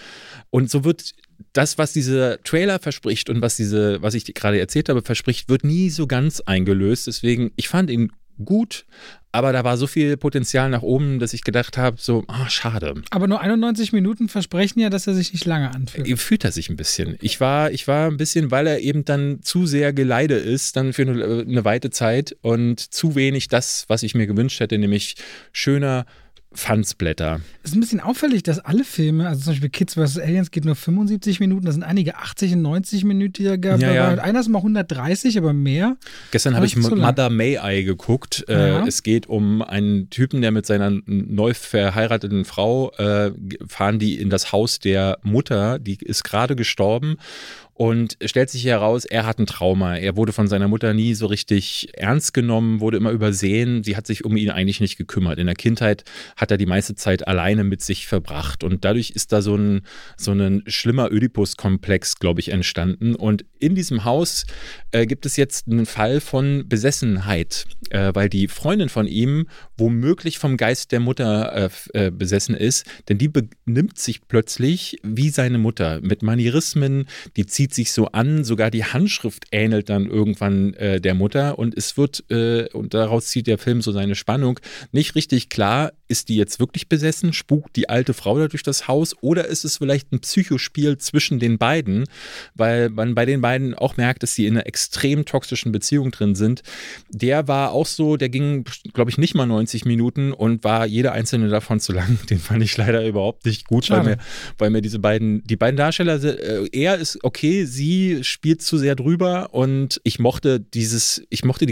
Und so wird das, was dieser Trailer verspricht und was ich gerade erzählt habe, verspricht, wird nie so ganz eingelöst. Deswegen, ich fand ihn gut, aber da war so viel Potenzial nach oben, dass ich gedacht habe, so, schade. Aber nur 91 Minuten versprechen ja, dass er sich nicht lange anfühlt. Fühlt er sich ein bisschen. Ich war ein bisschen, weil er eben dann zu sehr Geleide ist, dann für eine weite Zeit und zu wenig das, was ich mir gewünscht hätte, nämlich schöner Fansblätter. Es ist ein bisschen auffällig, dass alle Filme, also zum Beispiel Kids vs. Aliens geht nur 75 Minuten, da sind einige 80 und 90 Minuten gehabt. Ja. Einer ist mal 130, aber mehr. Gestern habe ich Mother May I geguckt. Ja. Es geht um einen Typen, der mit seiner neu verheirateten Frau fahren die in das Haus der Mutter, die ist gerade gestorben. Und stellt sich heraus, er hat ein Trauma. Er wurde von seiner Mutter nie so richtig ernst genommen, wurde immer übersehen. Sie hat sich um ihn eigentlich nicht gekümmert. In der Kindheit hat er die meiste Zeit alleine mit sich verbracht. Und dadurch ist da so ein schlimmer Ödipus-Komplex, glaube ich, entstanden. Und in diesem Haus gibt es jetzt einen Fall von Besessenheit, weil die Freundin von ihm womöglich vom Geist der Mutter besessen ist. Denn die benimmt sich plötzlich wie seine Mutter mit Manierismen, die zieht sich so an, sogar die Handschrift ähnelt dann irgendwann der Mutter und es wird, und daraus zieht der Film so seine Spannung, nicht richtig klar, ist die jetzt wirklich besessen, spukt die alte Frau da durch das Haus oder ist es vielleicht ein Psychospiel zwischen den beiden, weil man bei den beiden auch merkt, dass sie in einer extrem toxischen Beziehung drin sind. Der war auch so, der ging, glaube ich, nicht mal 90 Minuten und war jeder einzelne davon zu lang. Den fand ich leider überhaupt nicht gut, weil mir die beiden Darsteller, er ist okay, sie spielt zu sehr drüber und ich mochte die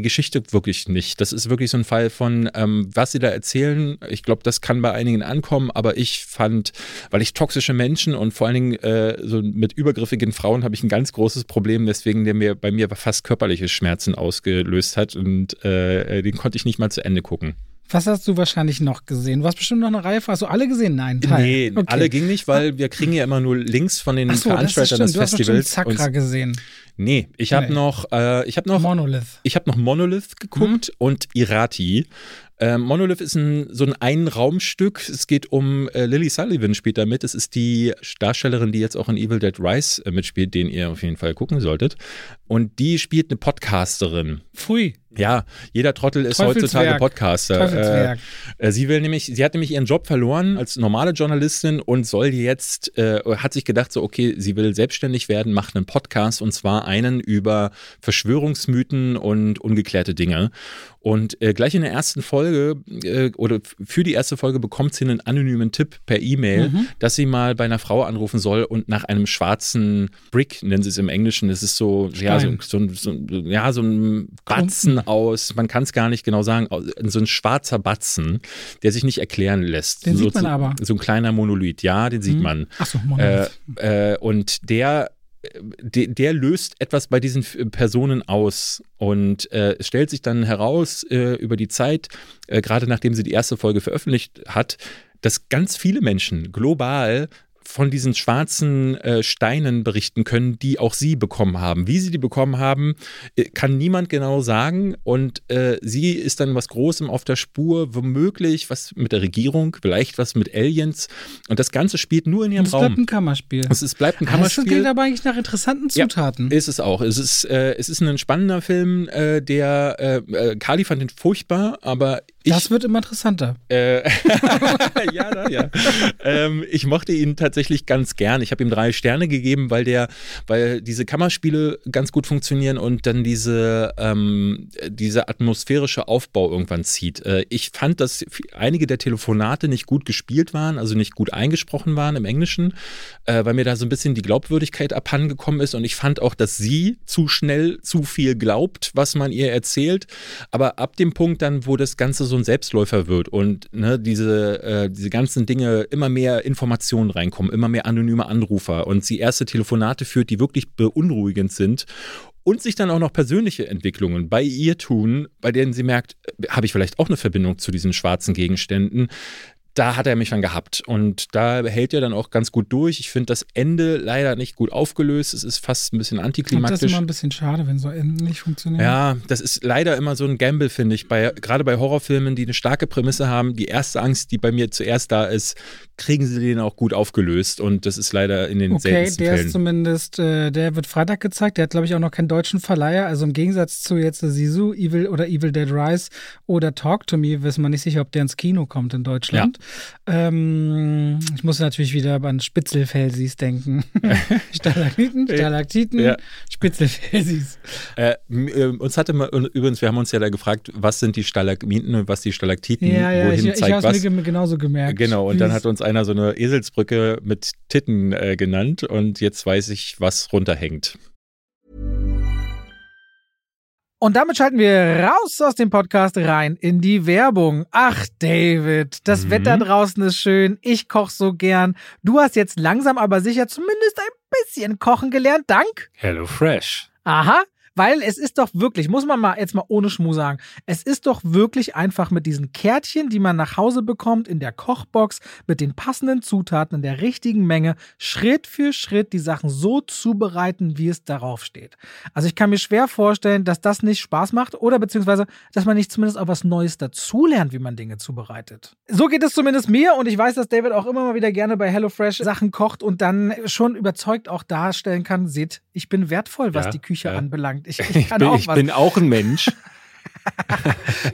Geschichte wirklich nicht. Das ist wirklich so ein Fall von, was sie da erzählen, ich glaube, das kann bei einigen ankommen, aber ich fand, weil ich toxische Menschen und vor allen Dingen so mit übergriffigen Frauen habe ich ein ganz großes Problem, deswegen bei mir fast körperliche Schmerzen ausgelöst hat und den konnte ich nicht mal zu Ende gucken. Was hast du wahrscheinlich noch gesehen? Du hast bestimmt noch eine Reihe. Hast du alle gesehen? Nein, Teil. Nee, okay. Alle ging nicht, weil wir kriegen ja immer nur Links von den Veranstaltern des Festivals. Du hast bestimmt Sakra gesehen. Nee, ich habe noch Monolith. Ich habe noch Monolith geguckt und Irati. Monolith ist so ein Raumstück. Es geht um Lily Sullivan spielt da mit. Es ist die Darstellerin, die jetzt auch in Evil Dead Rise mitspielt, den ihr auf jeden Fall gucken solltet. Und die spielt eine Podcasterin. Pfui. Ja, jeder Trottel ist heutzutage Podcaster. Sie hat nämlich ihren Job verloren als normale Journalistin und soll jetzt, hat sich gedacht, so okay, sie will selbstständig werden, macht einen Podcast und zwar einen über Verschwörungsmythen und ungeklärte Dinge. Und gleich in der ersten Folge oder für die erste Folge bekommt sie einen anonymen Tipp per E-Mail, dass sie mal bei einer Frau anrufen soll und nach einem schwarzen Brick, nennen sie es im Englischen, das ist so, ja, so ein Batzen aus, man kann es gar nicht genau sagen, so ein schwarzer Batzen, der sich nicht erklären lässt. Den sieht man aber. So ein kleiner Monolith, ja, den sieht man. Ach so, Monolith. Und der löst etwas bei diesen Personen aus und stellt sich dann heraus über die Zeit, gerade nachdem sie die erste Folge veröffentlicht hat, dass ganz viele Menschen global von diesen schwarzen Steinen berichten können, die auch sie bekommen haben. Wie sie die bekommen haben, kann niemand genau sagen. Und sie ist dann was Großem auf der Spur, womöglich was mit der Regierung, vielleicht was mit Aliens. Und das Ganze spielt nur in ihrem Raum. Es bleibt ein Kammerspiel. Es bleibt ein Kammerspiel. Das gilt aber eigentlich nach interessanten Zutaten. Ja, ist es auch. Es ist ein spannender Film, Carly fand ihn furchtbar, aber das wird immer interessanter. Ich mochte ihn tatsächlich ganz gern. Ich habe ihm 3 Sterne gegeben, weil diese Kammerspiele ganz gut funktionieren und dann diese atmosphärische Aufbau irgendwann zieht. Ich fand, dass einige der Telefonate nicht gut gespielt waren, also nicht gut eingesprochen waren im Englischen, weil mir da so ein bisschen die Glaubwürdigkeit abhandengekommen ist und ich fand auch, dass sie zu schnell zu viel glaubt, was man ihr erzählt. Aber ab dem Punkt dann, wo das Ganze so ein Selbstläufer wird und ne, diese ganzen Dinge, immer mehr Informationen reinkommen, immer mehr anonyme Anrufer und sie erste Telefonate führt, die wirklich beunruhigend sind und sich dann auch noch persönliche Entwicklungen bei ihr tun, bei denen sie merkt, habe ich vielleicht auch eine Verbindung zu diesen schwarzen Gegenständen. Da hat er mich dann gehabt und da hält er dann auch ganz gut durch. Ich finde das Ende leider nicht gut aufgelöst. Es ist fast ein bisschen antiklimaktisch. Das ist immer ein bisschen schade, wenn so Enden nicht funktionieren. Ja, das ist leider immer so ein Gamble, finde ich. Gerade bei Horrorfilmen, die eine starke Prämisse haben, die erste Angst, die bei mir zuerst da ist, kriegen sie den auch gut aufgelöst und das ist leider in den seltensten Fällen. Okay, der ist zumindest, der wird Freitag gezeigt. Der hat, glaube ich, auch noch keinen deutschen Verleiher. Also im Gegensatz zu jetzt Sisu, Evil Dead Rise oder Talk to Me, wissen wir nicht sicher, ob der ins Kino kommt in Deutschland. Ja. Ich muss natürlich wieder an Spitzelfelsis denken. Stalagniten, Stalaktiten, ja. Spitzelfelsis. Wir haben uns ja da gefragt, was sind die Stalagmiten und was die Stalaktiten, ja, wohin zeigt was. Ich habe es mir genauso gemerkt. Genau, und dann hat uns einer so eine Eselsbrücke mit Titten genannt und jetzt weiß ich, was runterhängt. Und damit schalten wir raus aus dem Podcast rein in die Werbung. Ach, David, das Wetter draußen ist schön. Ich koche so gern. Du hast jetzt langsam aber sicher zumindest ein bisschen kochen gelernt, dank HelloFresh. Aha. Weil es ist doch wirklich, muss man mal jetzt mal ohne Schmuh sagen, es ist doch wirklich einfach mit diesen Kärtchen, die man nach Hause bekommt, in der Kochbox, mit den passenden Zutaten, in der richtigen Menge, Schritt für Schritt die Sachen so zubereiten, wie es darauf steht. Also ich kann mir schwer vorstellen, dass das nicht Spaß macht oder beziehungsweise, dass man nicht zumindest auch was Neues dazulernt, wie man Dinge zubereitet. So geht es zumindest mir und ich weiß, dass David auch immer mal wieder gerne bei HelloFresh Sachen kocht und dann schon überzeugt auch darstellen kann, seht, ich bin wertvoll, was die Küche anbelangt. Ich bin auch ein Mensch.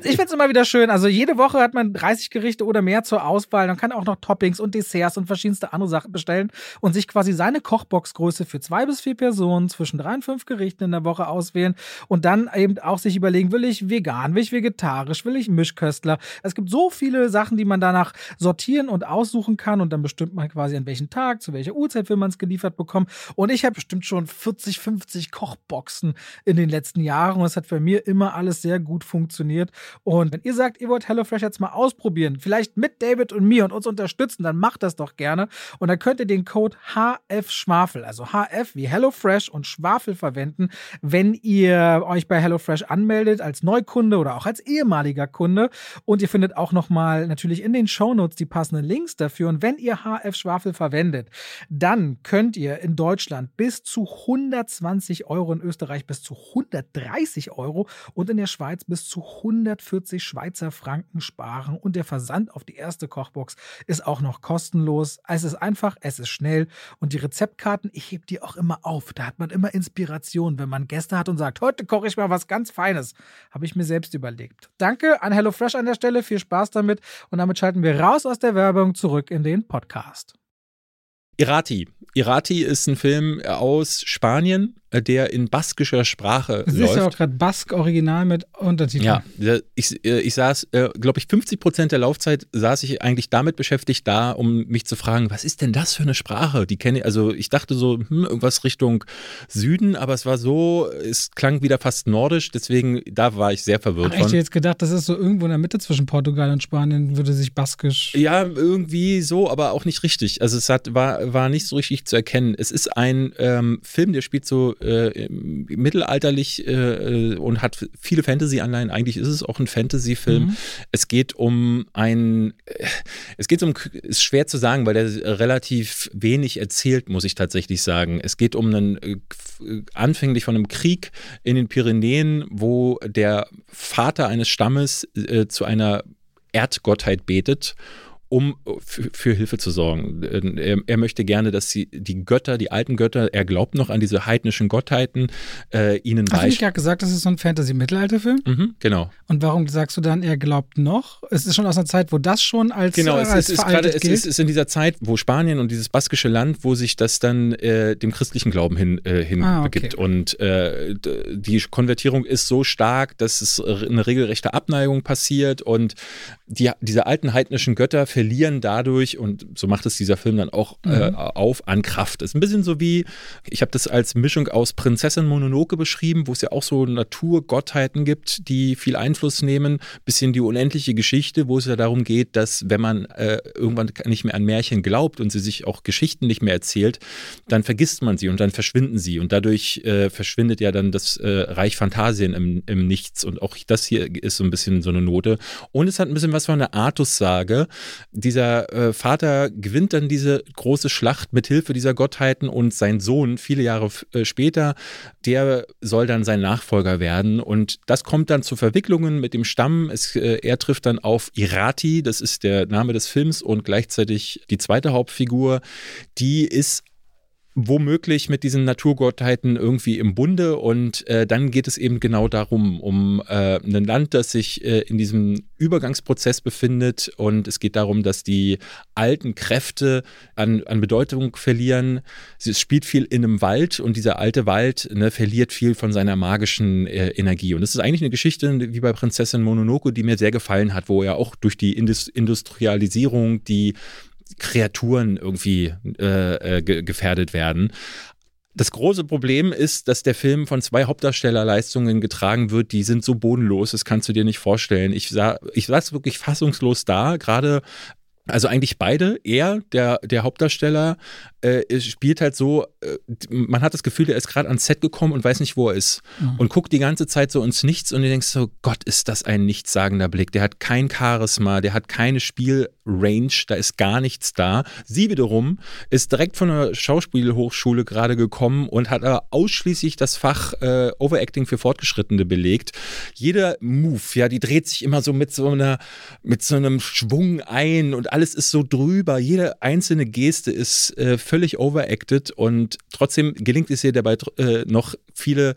Ich finde es immer wieder schön. Also jede Woche hat man 30 Gerichte oder mehr zur Auswahl. Man kann auch noch Toppings und Desserts und verschiedenste andere Sachen bestellen und sich quasi seine Kochboxgröße für 2 bis 4 Personen zwischen 3 und 5 Gerichten in der Woche auswählen und dann eben auch sich überlegen, will ich vegan, will ich vegetarisch, will ich Mischköstler. Es gibt so viele Sachen, die man danach sortieren und aussuchen kann und dann bestimmt man quasi an welchen Tag, zu welcher Uhrzeit will man es geliefert bekommen. Und ich habe bestimmt schon 40, 50 Kochboxen in den letzten Jahren und es hat bei mir immer alles sehr gut funktioniert. Und wenn ihr sagt, ihr wollt HelloFresh jetzt mal ausprobieren, vielleicht mit David und mir und uns unterstützen, dann macht das doch gerne. Und dann könnt ihr den Code HFSchwafel, also HF wie HelloFresh und Schwafel verwenden, wenn ihr euch bei HelloFresh anmeldet als Neukunde oder auch als ehemaliger Kunde. Und ihr findet auch nochmal natürlich in den Shownotes die passenden Links dafür. Und wenn ihr HFSchwafel verwendet, dann könnt ihr in Deutschland bis zu 120 €, in Österreich bis zu 130 € und in der Schweiz bis zu 140 Schweizer Franken sparen und der Versand auf die erste Kochbox ist auch noch kostenlos. Es ist einfach, es ist schnell und die Rezeptkarten, ich hebe die auch immer auf. Da hat man immer Inspiration, wenn man Gäste hat und sagt, heute koche ich mal was ganz Feines. Habe ich mir selbst überlegt. Danke an HelloFresh an der Stelle, viel Spaß damit und damit schalten wir raus aus der Werbung, zurück in den Podcast. Irati. Irati ist ein Film aus Spanien, der in baskischer Sprache läuft. Siehst du auch gerade Bask-Original mit Untertiteln. Ja, ich saß, glaube ich, 50% der Laufzeit saß ich eigentlich damit beschäftigt da, um mich zu fragen, was ist denn das für eine Sprache? Die kenne ich, also ich dachte so, irgendwas Richtung Süden, aber es war so, es klang wieder fast nordisch, deswegen, da war ich sehr verwirrt. Ich hätte jetzt gedacht, das ist so irgendwo in der Mitte zwischen Portugal und Spanien, würde sich baskisch... Ja, irgendwie so, aber auch nicht richtig. Also es war nicht so richtig zu erkennen. Es ist ein Film, der spielt so mittelalterlich und hat viele Fantasy-Anleihen. Eigentlich ist es auch ein Fantasy-Film. Mhm. Es ist schwer zu sagen, weil der relativ wenig erzählt, muss ich tatsächlich sagen. Es geht um einen, anfänglich von einem Krieg in den Pyrenäen, wo der Vater eines Stammes zu einer Erdgottheit betet, um für Hilfe zu sorgen. Er möchte gerne, dass die Götter, die alten Götter, er glaubt noch an diese heidnischen Gottheiten, ihnen weichen. Hast du nicht gerade gesagt, das ist so ein Fantasy-Mittelalter-Film? Mhm, genau. Und warum sagst du dann, er glaubt noch? Es ist schon aus einer Zeit, wo das schon als veraltet gilt? Genau, es ist in dieser Zeit, wo Spanien und dieses baskische Land, wo sich das dann dem christlichen Glauben hinbegibt. Okay. Und die Konvertierung ist so stark, dass es eine regelrechte Abneigung passiert und diese alten heidnischen Götter verlieren dadurch, und so macht es dieser Film dann auch an Kraft. Ist ein bisschen so wie, ich habe das als Mischung aus Prinzessin Mononoke beschrieben, wo es ja auch so Naturgottheiten gibt, die viel Einfluss nehmen. Bisschen die unendliche Geschichte, wo es ja darum geht, dass wenn man irgendwann nicht mehr an Märchen glaubt und sie sich auch Geschichten nicht mehr erzählt, dann vergisst man sie und dann verschwinden sie. Und dadurch verschwindet ja dann das Reich Phantasien im Nichts. Und auch das hier ist so ein bisschen so eine Note. Und es hat ein bisschen was von einer Artussage. Dieser Vater gewinnt dann diese große Schlacht mit Hilfe dieser Gottheiten und sein Sohn, viele Jahre später, der soll dann sein Nachfolger werden. Und das kommt dann zu Verwicklungen mit dem Stamm. Er trifft dann auf Irati, das ist der Name des Films und gleichzeitig die zweite Hauptfigur. Die ist womöglich mit diesen Naturgottheiten irgendwie im Bunde und dann geht es eben genau darum, um ein Land, das sich in diesem Übergangsprozess befindet und es geht darum, dass die alten Kräfte an Bedeutung verlieren. Es spielt viel in einem Wald und dieser alte Wald verliert viel von seiner magischen Energie und es ist eigentlich eine Geschichte wie bei Prinzessin Mononoke, die mir sehr gefallen hat, wo er auch durch die Industrialisierung, die Kreaturen irgendwie gefährdet werden. Das große Problem ist, dass der Film von zwei Hauptdarstellerleistungen getragen wird, die sind so bodenlos, das kannst du dir nicht vorstellen. Ich saß wirklich fassungslos da, gerade, also eigentlich beide. Er, der Hauptdarsteller, spielt halt so, man hat das Gefühl, er ist gerade ans Set gekommen und weiß nicht, wo er ist. Mhm. Und guckt die ganze Zeit so ins Nichts und du denkst so, Gott, ist das ein nichtssagender Blick. Der hat kein Charisma, der hat keine Spielrange, da ist gar nichts da. Sie wiederum ist direkt von der Schauspielhochschule gerade gekommen und hat aber ausschließlich das Fach Overacting für Fortgeschrittene belegt. Jeder Move, ja, die dreht sich immer so mit so einem Schwung ein und alles ist so drüber. Jede einzelne Geste ist völlig overacted und trotzdem gelingt es ihr dabei noch viele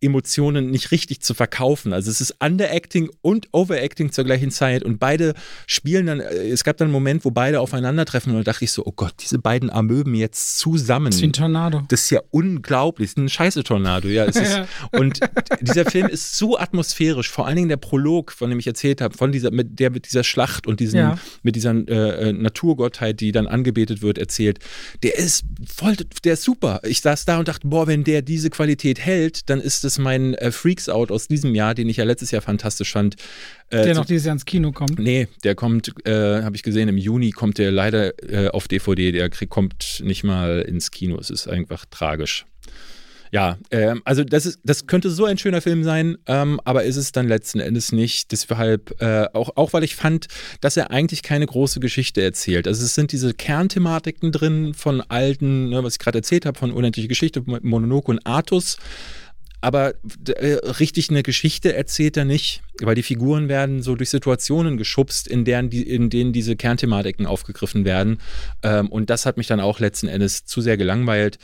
Emotionen nicht richtig zu verkaufen. Also es ist Underacting und Overacting zur gleichen Zeit und beide spielen dann, es gab dann einen Moment, wo beide aufeinandertreffen und da dachte ich so, oh Gott, diese beiden Amöben jetzt zusammen. Das ist wie ein Tornado. Das ist ja unglaublich, das ist ein scheiße Tornado. Ja, es ist, und dieser Film ist so atmosphärisch, vor allen Dingen der Prolog, von dem ich erzählt habe, mit dieser Schlacht und mit dieser Naturgottheit, die dann angebetet wird, erzählt, der ist super. Ich saß da und dachte, boah, wenn der diese Qualität hält, dann ist das mein Freaks Out aus diesem Jahr, den ich ja letztes Jahr fantastisch fand. Der noch dieses Jahr ins Kino kommt? Nee, der kommt, habe ich gesehen, im Juni kommt der leider auf DVD. Der kommt nicht mal ins Kino. Es ist einfach tragisch. Ja, also das könnte so ein schöner Film sein, aber ist es dann letzten Endes nicht. Deshalb, auch weil ich fand, dass er eigentlich keine große Geschichte erzählt. Also es sind diese Kernthematiken drin von alten, was ich gerade erzählt habe, von Unendliche Geschichte, Mononoke und Artus. aber richtig eine Geschichte erzählt er nicht, weil die Figuren werden so durch Situationen geschubst, in denen diese Kernthematiken aufgegriffen werden. Und das hat mich dann auch letzten Endes zu sehr gelangweilt.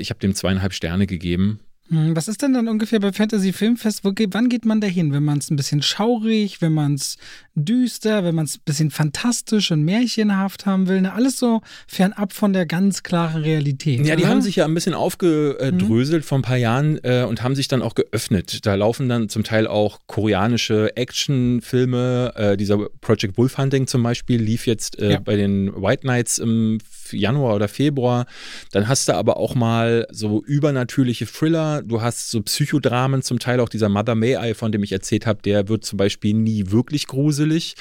Ich habe dem 2,5 Sterne gegeben. Was ist denn dann ungefähr bei Fantasy Filmfest? Wann geht man da hin? Wenn man es ein bisschen schaurig, wenn man es düster, wenn man es ein bisschen fantastisch und märchenhaft haben will? Ne? Alles so fernab von der ganz klaren Realität. Ja, die haben sich ja ein bisschen aufgedröselt vor ein paar Jahren und haben sich dann auch geöffnet. Da laufen dann zum Teil auch koreanische Actionfilme. Dieser Project Wolfhunting zum Beispiel lief jetzt bei den White Knights im Januar oder Februar. Dann hast du aber auch mal so übernatürliche Thriller. Du hast so Psychodramen, zum Teil auch dieser Mother May I, von dem ich erzählt habe, der wird zum Beispiel nie wirklich gruselig.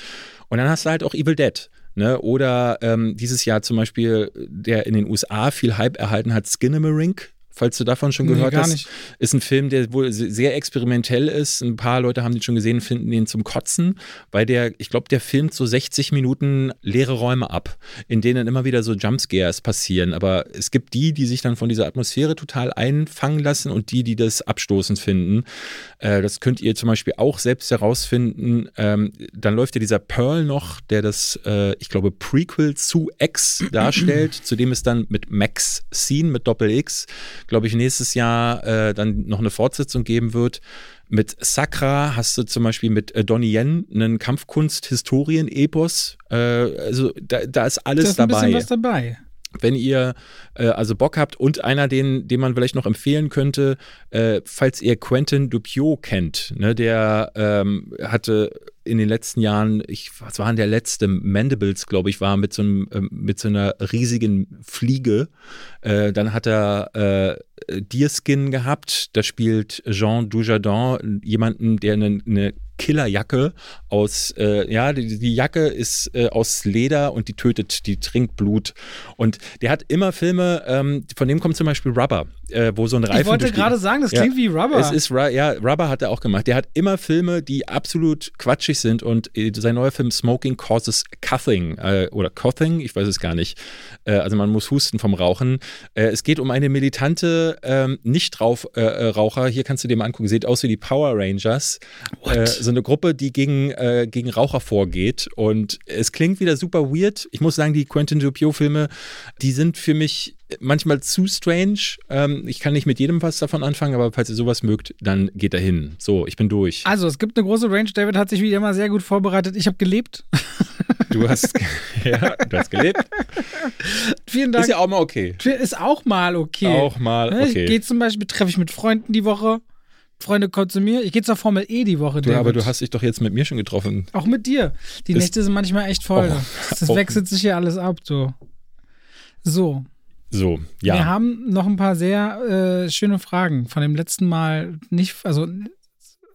Und dann hast du halt auch Evil Dead. Ne? Oder dieses Jahr zum Beispiel, der in den USA viel Hype erhalten hat, Skinamarink. Falls du davon schon gehört hast, nicht. Ist ein Film, der wohl sehr experimentell ist. Ein paar Leute haben den schon gesehen, finden den zum Kotzen, weil ich glaube, der filmt so 60 Minuten leere Räume ab, in denen immer wieder so Jumpscares passieren. Aber es gibt die sich dann von dieser Atmosphäre total einfangen lassen und die das abstoßend finden. Das könnt ihr zum Beispiel auch selbst herausfinden. Dann läuft ja dieser Pearl noch, der das, ich glaube, Prequel zu X darstellt, zu dem es dann mit Max Scene, mit Doppel-X, glaube ich, nächstes Jahr dann noch eine Fortsetzung geben wird. Mit Sakra hast du zum Beispiel mit Donnie Yen einen Kampfkunst-Historien-Epos. Also da ist alles dabei. Da ist ein bisschen was dabei. Wenn ihr also Bock habt, und einer, den man vielleicht noch empfehlen könnte, falls ihr Quentin Dupieux kennt, ne, der hatte in den letzten Jahren, was war denn der letzte, Mandibles, glaube ich, war mit so einer riesigen Fliege. Dann hat er Deerskin gehabt, da spielt Jean Dujardin jemanden, der eine Killerjacke aus, die Jacke ist aus Leder und die trinkt Blut. Und der hat immer Filme, von dem kommt zum Beispiel Rubber, wo so ein Reifen. Ich wollte gerade sagen, das klingt wie Rubber. Es ist, Rubber hat er auch gemacht. Der hat immer Filme, die absolut quatschig sind, und sein neuer Film Smoking Causes Coughing oder Coughing, ich weiß es gar nicht. Also man muss husten vom Rauchen. Es geht um eine militante Nichtraucher, hier kannst du dir mal angucken, sieht aus wie die Power Rangers. So eine Gruppe, die gegen Raucher vorgeht, und es klingt wieder super weird. Ich muss sagen, die Quentin Dupieux-Filme, die sind für mich manchmal zu strange. Ich kann nicht mit jedem was davon anfangen, aber falls ihr sowas mögt, dann geht da hin. So, ich bin durch. Also, es gibt eine große Range. David hat sich wieder mal sehr gut vorbereitet. Ich habe gelebt. Du hast gelebt. Vielen Dank. Ist ja auch mal okay. Ist auch mal okay. Ich gehe zum Beispiel, treffe ich mit Freunden die Woche. Freunde, kommen zu mir. Ich gehe zur Formel E die Woche. Ja, aber du hast dich doch jetzt mit mir schon getroffen. Auch mit dir. Die Nächte sind manchmal echt voll. Das wechselt sich ja alles ab. So, ja. Wir haben noch ein paar sehr schöne Fragen von dem letzten Mal.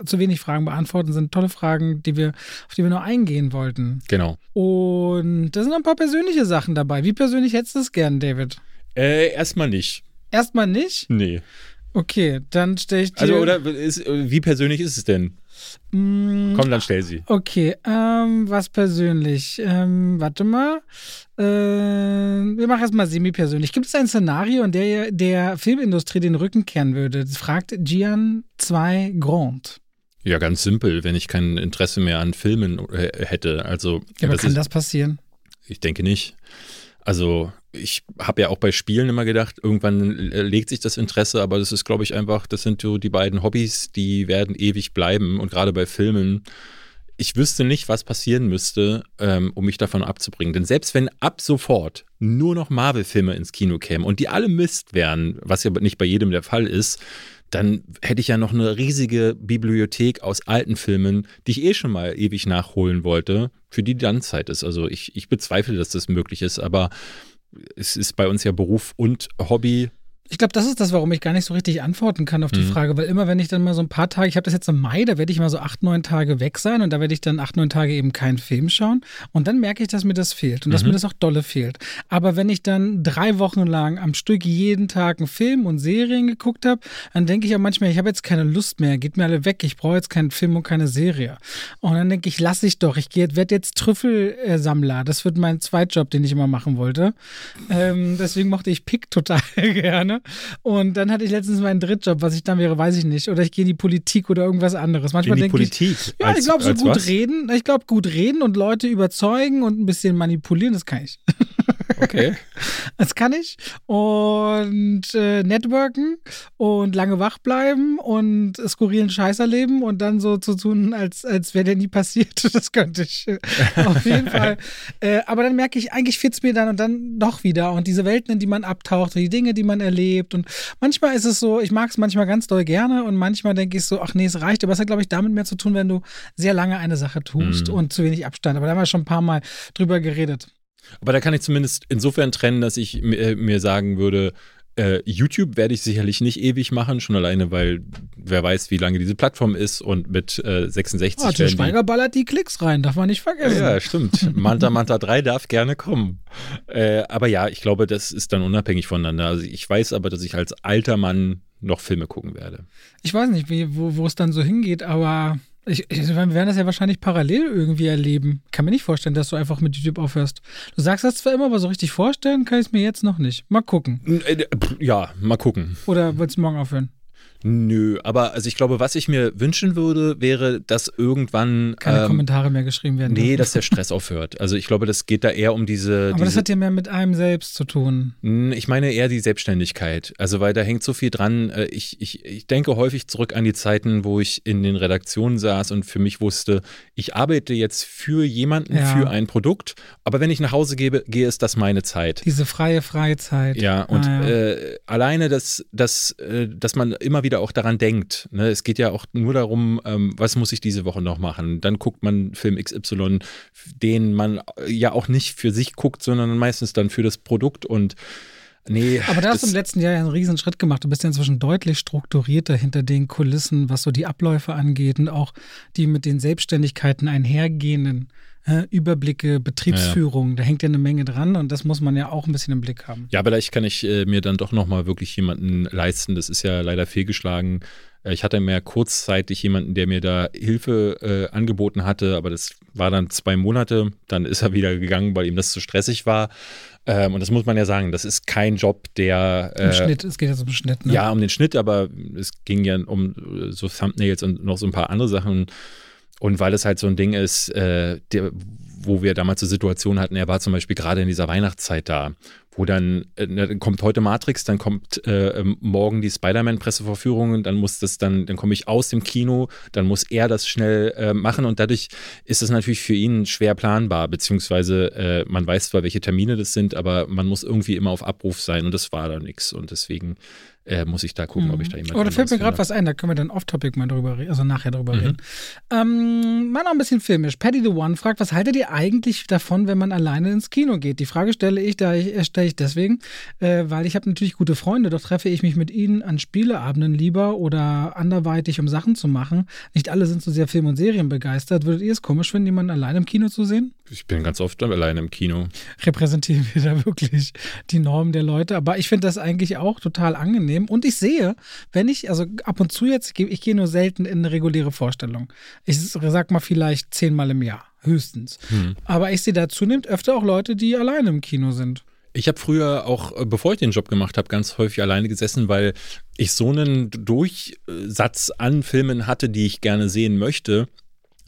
Zu wenig Fragen beantworten, sind tolle Fragen, auf die wir noch eingehen wollten. Genau. Und da sind noch ein paar persönliche Sachen dabei. Wie persönlich hättest du es gern, David? Erstmal nicht. Erstmal nicht? Nee. Okay, dann stelle ich dir... Also, wie persönlich ist es denn? Komm, dann stell sie. Okay, was persönlich? Warte mal. Wir machen erstmal semi-persönlich. Gibt es ein Szenario, in der ihr der Filmindustrie den Rücken kehren würdet? Fragt Gian 2 Grand. Ja, ganz simpel, wenn ich kein Interesse mehr an Filmen hätte. Also, ja, aber kann das passieren? Ich denke nicht. Also... Ich habe ja auch bei Spielen immer gedacht, irgendwann legt sich das Interesse, aber das ist, glaube ich, einfach, das sind so die beiden Hobbys, die werden ewig bleiben, und gerade bei Filmen, ich wüsste nicht, was passieren müsste, um mich davon abzubringen. Denn selbst wenn ab sofort nur noch Marvel-Filme ins Kino kämen und die alle Mist wären, was ja nicht bei jedem der Fall ist, dann hätte ich ja noch eine riesige Bibliothek aus alten Filmen, die ich schon mal ewig nachholen wollte, für die dann Zeit ist. Also ich bezweifle, dass das möglich ist, aber es ist bei uns ja Beruf und Hobby. Ich glaube, das ist das, warum ich gar nicht so richtig antworten kann auf die Frage, weil immer, wenn ich dann mal so ein paar Tage, ich habe das jetzt im Mai, da werde ich mal so 8-9 Tage weg sein, und da werde ich dann 8-9 Tage eben keinen Film schauen, und dann merke ich, dass mir das fehlt und dass mir das auch dolle fehlt. Aber wenn ich dann 3 Wochen lang am Stück jeden Tag einen Film und Serien geguckt habe, dann denke ich auch manchmal, ich habe jetzt keine Lust mehr, geht mir alle weg, ich brauche jetzt keinen Film und keine Serie. Und dann denke ich, lass ich doch, werde jetzt Trüffelsammler, das wird mein Zweitjob, den ich immer machen wollte. Deswegen mochte ich Pick total gerne. lange. Und dann hatte ich letztens meinen Drittjob, was ich dann wäre, weiß ich nicht. Oder ich gehe in die Politik oder irgendwas anderes. Manchmal denke ich, ja, ich glaube so gut reden. Ich glaube gut reden und Leute überzeugen und ein bisschen manipulieren, das kann ich. Okay. Das kann ich. Und networken und lange wach bleiben und skurrilen Scheiß erleben und dann so zu tun, als wäre der nie passiert. Das könnte ich auf jeden Fall. Aber dann merke ich, eigentlich fehlt es mir dann und dann doch wieder. Und diese Welten, in die man abtaucht, die Dinge, die man erlebt. Und manchmal ist es so, ich mag es manchmal ganz doll gerne und manchmal denke ich so, ach nee, es reicht. Aber es hat, glaube ich, damit mehr zu tun, wenn du sehr lange eine Sache tust und zu wenig Abstand. Aber da haben wir schon ein paar Mal drüber geredet. Aber da kann ich zumindest insofern trennen, dass ich mir sagen würde, YouTube werde ich sicherlich nicht ewig machen, schon alleine, weil wer weiß, wie lange diese Plattform ist und mit 66 werden die... Till Schweiger ballert die Klicks rein, darf man nicht vergessen. Ja, stimmt. Manta Manta 3 darf gerne kommen. Aber ja, ich glaube, das ist dann unabhängig voneinander. Also ich weiß aber, dass ich als alter Mann noch Filme gucken werde. Ich weiß nicht, wo es dann so hingeht, aber... Wir werden das ja wahrscheinlich parallel irgendwie erleben. Kann mir nicht vorstellen, dass du einfach mit YouTube aufhörst. Du sagst das zwar immer, aber so richtig vorstellen kann ich es mir jetzt noch nicht. Mal gucken. Ja, mal gucken. Oder willst du morgen aufhören? Nö, aber also ich glaube, was ich mir wünschen würde, wäre, dass irgendwann... Keine Kommentare mehr geschrieben werden. Nee, dass der Stress aufhört. Also ich glaube, das geht da eher um diese... Aber das hat ja mehr mit einem selbst zu tun. Ich meine eher die Selbstständigkeit. Also weil da hängt so viel dran. Ich denke häufig zurück an die Zeiten, wo ich in den Redaktionen saß und für mich wusste, ich arbeite jetzt für jemanden, für ein Produkt. Aber wenn ich nach Hause gehe, ist das meine Zeit. Diese freie Zeit. Ja, und alleine, dass man immer wieder auch daran denkt. Ne? Es geht ja auch nur darum, was muss ich diese Woche noch machen? Dann guckt man Film XY, den man ja auch nicht für sich guckt, sondern meistens dann für das Produkt und nee. Aber da hast du im letzten Jahr einen riesen Schritt gemacht. Du bist ja inzwischen deutlich strukturierter hinter den Kulissen, was so die Abläufe angeht und auch die mit den Selbstständigkeiten einhergehenden Überblicke, Betriebsführung, ja. Da hängt ja eine Menge dran und das muss man ja auch ein bisschen im Blick haben. Ja, vielleicht kann ich mir dann doch nochmal wirklich jemanden leisten, das ist ja leider fehlgeschlagen. Ich hatte mir kurzzeitig jemanden, der mir da Hilfe angeboten hatte, aber das war dann 2 Monate, dann ist er wieder gegangen, weil ihm das zu stressig war. Und das muss man ja sagen, das ist kein Job, der… Im Schnitt, es geht jetzt um den Schnitt, ne? Ja, um den Schnitt, aber es ging ja um so Thumbnails und noch so ein paar andere Sachen. Und weil es halt so ein Ding ist, wo wir damals so Situationen hatten, er war zum Beispiel gerade in dieser Weihnachtszeit da, wo dann kommt heute Matrix, dann kommt morgen die Spider-Man-Pressevorführung, dann komme ich aus dem Kino, dann muss er das schnell machen und dadurch ist es natürlich für ihn schwer planbar, beziehungsweise man weiß zwar, welche Termine das sind, aber man muss irgendwie immer auf Abruf sein und das war da nichts und deswegen muss ich da gucken, ob ich da jemanden... Oder fällt mir gerade was ein, da können wir dann off-topic mal drüber reden, also nachher drüber reden. Mal noch ein bisschen filmisch. Paddy the One fragt, was haltet ihr eigentlich davon, wenn man alleine ins Kino geht? Die Frage stelle ich deswegen, weil ich habe natürlich gute Freunde, doch treffe ich mich mit ihnen an Spieleabenden lieber oder anderweitig, um Sachen zu machen. Nicht alle sind so sehr Film- und Serien begeistert. Würdet ihr es komisch finden, jemanden alleine im Kino zu sehen? Ich bin ganz oft alleine im Kino. Repräsentieren wir da wirklich die Normen der Leute, aber ich finde das eigentlich auch total angenehm. Und ich sehe, wenn ich, also ab und zu jetzt, ich gehe nur selten in eine reguläre Vorstellung. Ich sag mal vielleicht 10-mal im Jahr, höchstens. Aber ich sehe da zunehmend öfter auch Leute, die alleine im Kino sind. Ich habe früher auch, bevor ich den Job gemacht habe, ganz häufig alleine gesessen, weil ich so einen Durchsatz an Filmen hatte, die ich gerne sehen möchte.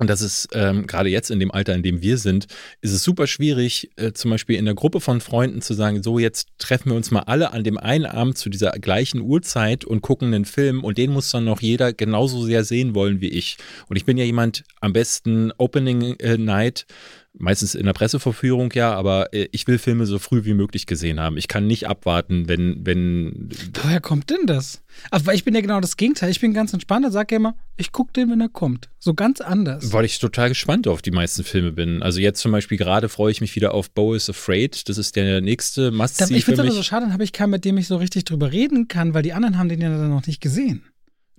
Und das ist gerade jetzt in dem Alter, in dem wir sind, ist es super schwierig, zum Beispiel in der Gruppe von Freunden zu sagen, so jetzt treffen wir uns mal alle an dem einen Abend zu dieser gleichen Uhrzeit und gucken einen Film und den muss dann noch jeder genauso sehr sehen wollen wie ich. Und ich bin ja jemand, am besten Opening Night, meistens in der Pressevorführung, ja, aber ich will Filme so früh wie möglich gesehen haben. Ich kann nicht abwarten, wenn... Woher kommt denn das? Aber ich bin ja genau das Gegenteil. Ich bin ganz entspannt und sage ja immer, ich gucke den, wenn er kommt. So ganz anders. Weil ich total gespannt auf die meisten Filme bin. Also jetzt zum Beispiel gerade freue ich mich wieder auf Bo is Afraid. Das ist der nächste Must-See für mich. Ich finde es aber so schade, dann habe ich keinen, mit dem ich so richtig drüber reden kann, weil die anderen haben den ja dann noch nicht gesehen.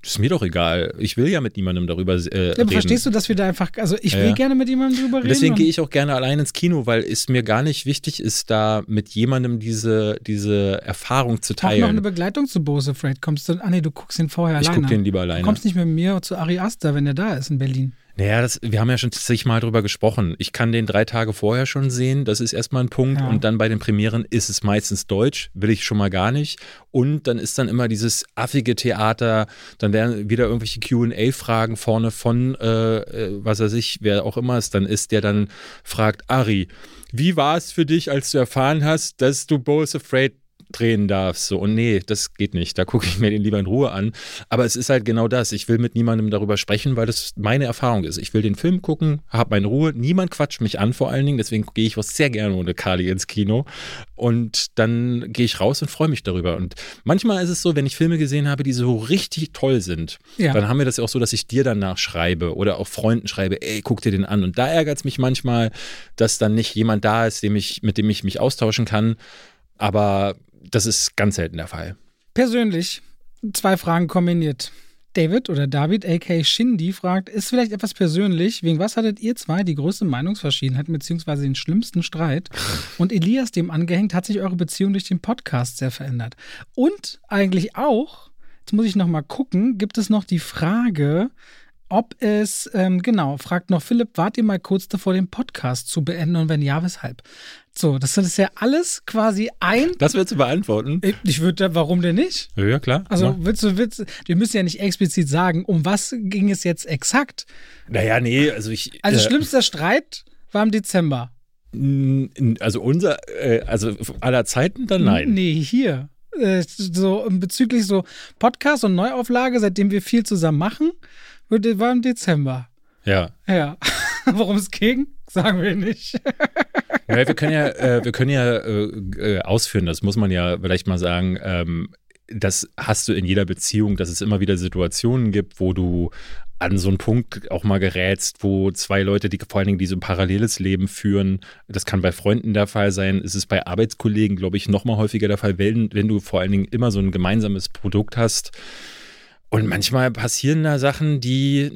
Das ist mir doch egal. Ich will ja mit niemandem darüber reden. Verstehst du, dass wir da einfach, also ich will gerne mit jemandem drüber reden. Deswegen gehe ich auch gerne allein ins Kino, weil es mir gar nicht wichtig ist, da mit jemandem diese Erfahrung zu teilen. Auch noch eine Begleitung zu Bo is Afraid. Kommst du, nee, du guckst ihn vorher alleine. Ich gucke den lieber alleine. Du kommst nicht mit mir zu Ari Aster, wenn er da ist in Berlin. Naja, wir haben ja schon zigmal drüber gesprochen. Ich kann den 3 Tage vorher schon sehen, das ist erstmal ein Punkt. Ja. Und dann bei den Premieren ist es meistens deutsch, will ich schon mal gar nicht. Und dann ist dann immer dieses affige Theater, dann werden wieder irgendwelche Q&A-Fragen vorne von, was weiß ich, wer auch immer es dann ist, der dann fragt, Ari, wie war es für dich, als du erfahren hast, dass du Bo is Afraid drehen darfst? So, und nee, das geht nicht. Da gucke ich mir den lieber in Ruhe an. Aber es ist halt genau das. Ich will mit niemandem darüber sprechen, weil das meine Erfahrung ist. Ich will den Film gucken, habe meine Ruhe. Niemand quatscht mich an vor allen Dingen. Deswegen gehe ich auch sehr gerne ohne Kali ins Kino. Und dann gehe ich raus und freue mich darüber. Und manchmal ist es so, wenn ich Filme gesehen habe, die so richtig toll sind, ja, dann haben wir das ja auch so, dass ich dir danach schreibe oder auch Freunden schreibe, ey, guck dir den an. Und da ärgert es mich manchmal, dass dann nicht jemand da ist, mit dem ich mich austauschen kann. Aber das ist ganz selten der Fall. Persönlich, 2 Fragen kombiniert. David oder David, a.k.a. Shindy, fragt, ist vielleicht etwas persönlich, wegen was hattet ihr 2 die größte Meinungsverschiedenheit bzw. den schlimmsten Streit? Und Elias, dem angehängt, hat sich eure Beziehung durch den Podcast sehr verändert. Und eigentlich auch, jetzt muss ich nochmal gucken, gibt es noch die Frage, ob es, fragt noch Philipp, wart ihr mal kurz davor, den Podcast zu beenden und wenn ja, weshalb? So, das ist ja alles quasi ein... Das willst du beantworten? Ich würde, warum denn nicht? Ja, klar. Also, willst du, wir müssen ja nicht explizit sagen, um was ging es jetzt exakt? Naja, nee, also ich... Also, schlimmster Streit war im Dezember. Also, aller Zeiten dann nein. Nee, hier. So, bezüglich so Podcast und Neuauflage, seitdem wir viel zusammen machen... War im Dezember. Ja. Ja. Worum es ging, sagen wir nicht. Ja, wir können ja ausführen, das muss man ja vielleicht mal sagen, das hast du in jeder Beziehung, dass es immer wieder Situationen gibt, wo du an so einen Punkt auch mal gerätst, wo 2 Leute, die vor allen Dingen die so ein paralleles Leben führen, das kann bei Freunden der Fall sein, ist es bei Arbeitskollegen, glaube ich, noch mal häufiger der Fall, wenn du vor allen Dingen immer so ein gemeinsames Produkt hast. Und manchmal passieren da Sachen, die,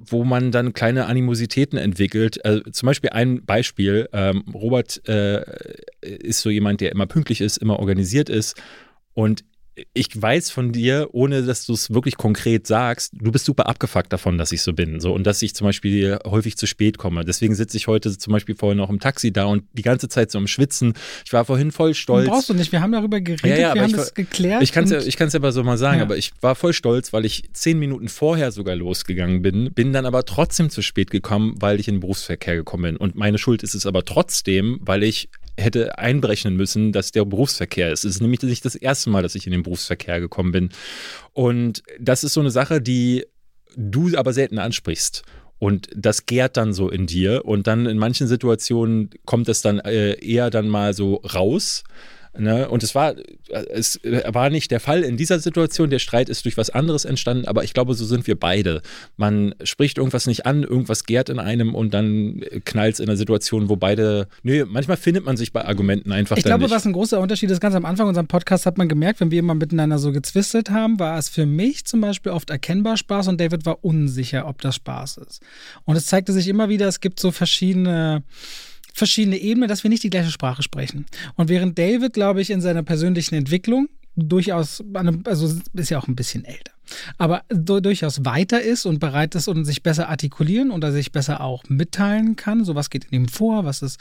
wo man dann kleine Animositäten entwickelt. Also zum Beispiel ein Beispiel, Robert ist so jemand, der immer pünktlich ist, immer organisiert ist. Und ich weiß von dir, ohne dass du es wirklich konkret sagst, du bist super abgefuckt davon, dass ich so bin. So, und dass ich zum Beispiel häufig zu spät komme. Deswegen sitze ich heute zum Beispiel vorhin noch im Taxi da und die ganze Zeit so am Schwitzen. Ich war vorhin voll stolz. Brauchst du nicht, wir haben darüber geredet, wir haben das geklärt. Ich kann es ja aber so mal sagen, ja. Aber ich war voll stolz, weil ich 10 Minuten vorher sogar losgegangen bin dann aber trotzdem zu spät gekommen, weil ich in den Berufsverkehr gekommen bin. Und meine Schuld ist es aber trotzdem, weil ich hätte einberechnen müssen, dass der Berufsverkehr ist. Es ist nämlich nicht das erste Mal, dass ich in den Berufsverkehr gekommen bin. Und das ist so eine Sache, die du aber selten ansprichst. Und das gärt dann so in dir. Und dann in manchen Situationen kommt es dann eher dann mal so raus. Ne? Und es war nicht der Fall in dieser Situation. Der Streit ist durch was anderes entstanden, aber ich glaube, so sind wir beide. Man spricht irgendwas nicht an, irgendwas gärt in einem und dann knallt es in einer Situation, wo beide, manchmal findet man sich bei Argumenten einfach nicht. Ich glaube, was ein großer Unterschied ist, ganz am Anfang unserem Podcast hat man gemerkt, wenn wir immer miteinander so gezwistelt haben, war es für mich zum Beispiel oft erkennbar Spaß und David war unsicher, ob das Spaß ist. Und es zeigte sich immer wieder, es gibt so verschiedene Ebenen, dass wir nicht die gleiche Sprache sprechen. Und während David, glaube ich, in seiner persönlichen Entwicklung durchaus, also ist ja auch ein bisschen älter, aber durchaus weiter ist und bereit ist und sich besser artikulieren oder sich besser auch mitteilen kann, so was geht in ihm vor, was ist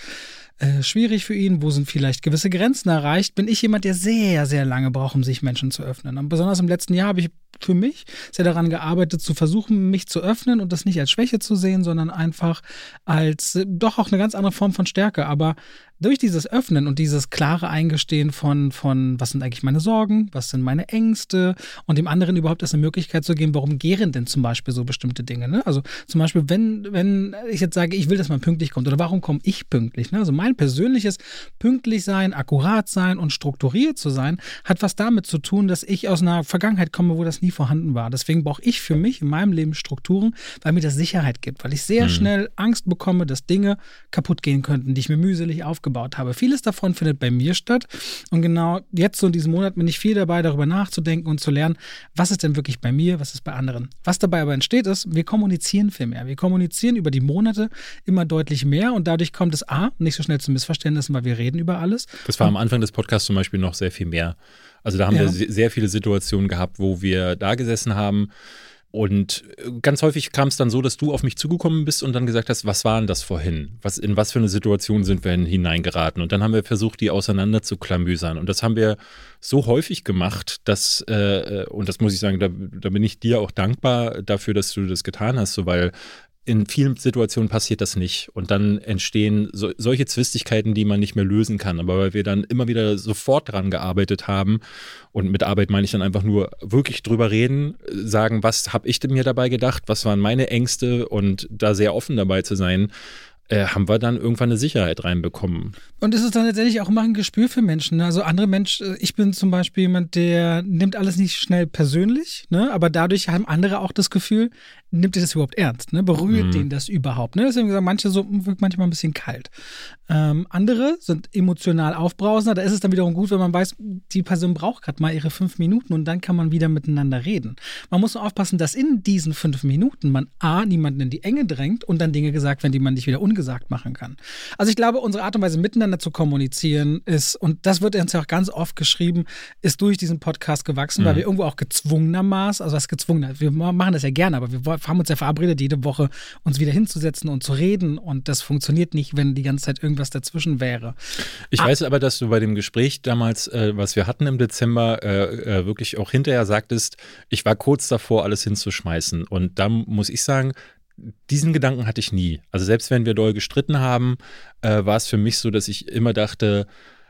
schwierig für ihn, wo sind vielleicht gewisse Grenzen erreicht, bin ich jemand, der sehr, sehr lange braucht, um sich Menschen zu öffnen. Und besonders im letzten Jahr habe ich für mich sehr daran gearbeitet, zu versuchen, mich zu öffnen und das nicht als Schwäche zu sehen, sondern einfach als doch auch eine ganz andere Form von Stärke. Aber durch dieses Öffnen und dieses klare Eingestehen von was sind eigentlich meine Sorgen, was sind meine Ängste und dem anderen überhaupt erst eine Möglichkeit zu geben, warum gären denn zum Beispiel so bestimmte Dinge. Ne? Also zum Beispiel, wenn ich jetzt sage, ich will, dass man pünktlich kommt oder warum komme ich pünktlich? Ne? Also mein persönliches pünktlich sein, akkurat sein und strukturiert zu sein, hat was damit zu tun, dass ich aus einer Vergangenheit komme, wo das nie vorhanden war. Deswegen brauche ich für mich in meinem Leben Strukturen, weil mir das Sicherheit gibt, weil ich sehr schnell Angst bekomme, dass Dinge kaputt gehen könnten, die ich mir mühselig aufgebaut habe. Vieles davon findet bei mir statt und genau jetzt so in diesem Monat bin ich viel dabei, darüber nachzudenken und zu lernen, was ist denn wirklich bei mir, was ist bei anderen. Was dabei aber entsteht ist, wir kommunizieren viel mehr. Wir kommunizieren über die Monate immer deutlich mehr und dadurch kommt es A, nicht so schnell zu Missverständnissen, weil wir reden über alles. Das war am Anfang des Podcasts zum Beispiel noch sehr viel mehr. Also da haben wir sehr viele Situationen gehabt, wo wir da gesessen haben, Und ganz häufig kam es dann so, dass du auf mich zugekommen bist und dann gesagt hast, was war denn das vorhin? In was für eine Situation sind wir hineingeraten? Und dann haben wir versucht, die auseinander zu klamüsern. Und das haben wir so häufig gemacht, dass, und das muss ich sagen, da bin ich dir auch dankbar dafür, dass du das getan hast, so, weil in vielen Situationen passiert das nicht. Und dann entstehen solche Zwistigkeiten, die man nicht mehr lösen kann. Aber weil wir dann immer wieder sofort dran gearbeitet haben, und mit Arbeit meine ich dann einfach nur wirklich drüber reden, sagen, was habe ich denn mir dabei gedacht, was waren meine Ängste, und da sehr offen dabei zu sein, haben wir dann irgendwann eine Sicherheit reinbekommen. Und es ist dann letztendlich auch immer ein Gespür für Menschen. Ne? Also andere Menschen, ich bin zum Beispiel jemand, der nimmt alles nicht schnell persönlich, ne? Aber dadurch haben andere auch das Gefühl, nimmt ihr das überhaupt ernst? Ne? Berührt denen das überhaupt? Ne? Deswegen sagen manche so, wirkt manchmal ein bisschen kalt. Andere sind emotional aufbrausender. Da ist es dann wiederum gut, wenn man weiß, die Person braucht gerade mal ihre 5 Minuten und dann kann man wieder miteinander reden. Man muss nur aufpassen, dass in diesen 5 Minuten man A, niemanden in die Enge drängt und dann Dinge gesagt werden, die man nicht wieder ungesagt machen kann. Also ich glaube, unsere Art und Weise, miteinander zu kommunizieren ist, und das wird uns ja auch ganz oft geschrieben, ist durch diesen Podcast gewachsen, weil wir irgendwo auch gezwungenermaßen, also was gezwungener, wir machen das ja gerne, aber wir haben uns ja verabredet, jede Woche uns wieder hinzusetzen und zu reden, und das funktioniert nicht, wenn die ganze Zeit irgendwas dazwischen wäre. Ich weiß aber, dass du bei dem Gespräch damals, was wir hatten im Dezember, wirklich auch hinterher sagtest, ich war kurz davor, alles hinzuschmeißen, und da muss ich sagen, diesen Gedanken hatte ich nie. Also selbst wenn wir doll gestritten haben, war es für mich so, dass ich immer dachte,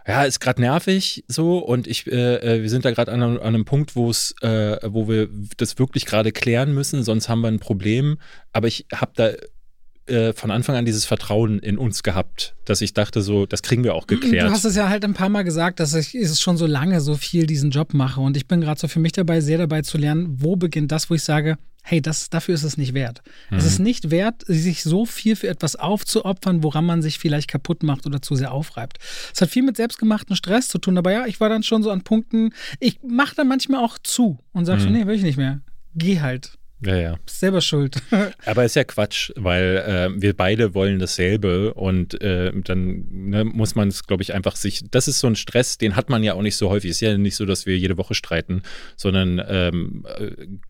ja, ist gerade nervig so, und wir sind da gerade an einem Punkt, wo wir das wirklich gerade klären müssen, sonst haben wir ein Problem. Aber ich habe da von Anfang an dieses Vertrauen in uns gehabt, dass ich dachte so, das kriegen wir auch geklärt. Du hast es ja halt ein paar Mal gesagt, dass ich schon so lange so viel diesen Job mache, und ich bin gerade so für mich sehr dabei zu lernen, wo beginnt das, wo ich sage, hey, dafür ist es nicht wert. Mhm. Es ist nicht wert, sich so viel für etwas aufzuopfern, woran man sich vielleicht kaputt macht oder zu sehr aufreibt. Es hat viel mit selbstgemachten Stress zu tun, aber ja, ich war dann schon so an Punkten, ich mache dann manchmal auch zu und sage schon, nee, will ich nicht mehr. Geh halt. Ja. Selber schuld. Aber ist ja Quatsch, weil wir beide wollen dasselbe, und dann muss man es, glaube ich, einfach sich, das ist so ein Stress, den hat man ja auch nicht so häufig. Ist ja nicht so, dass wir jede Woche streiten, sondern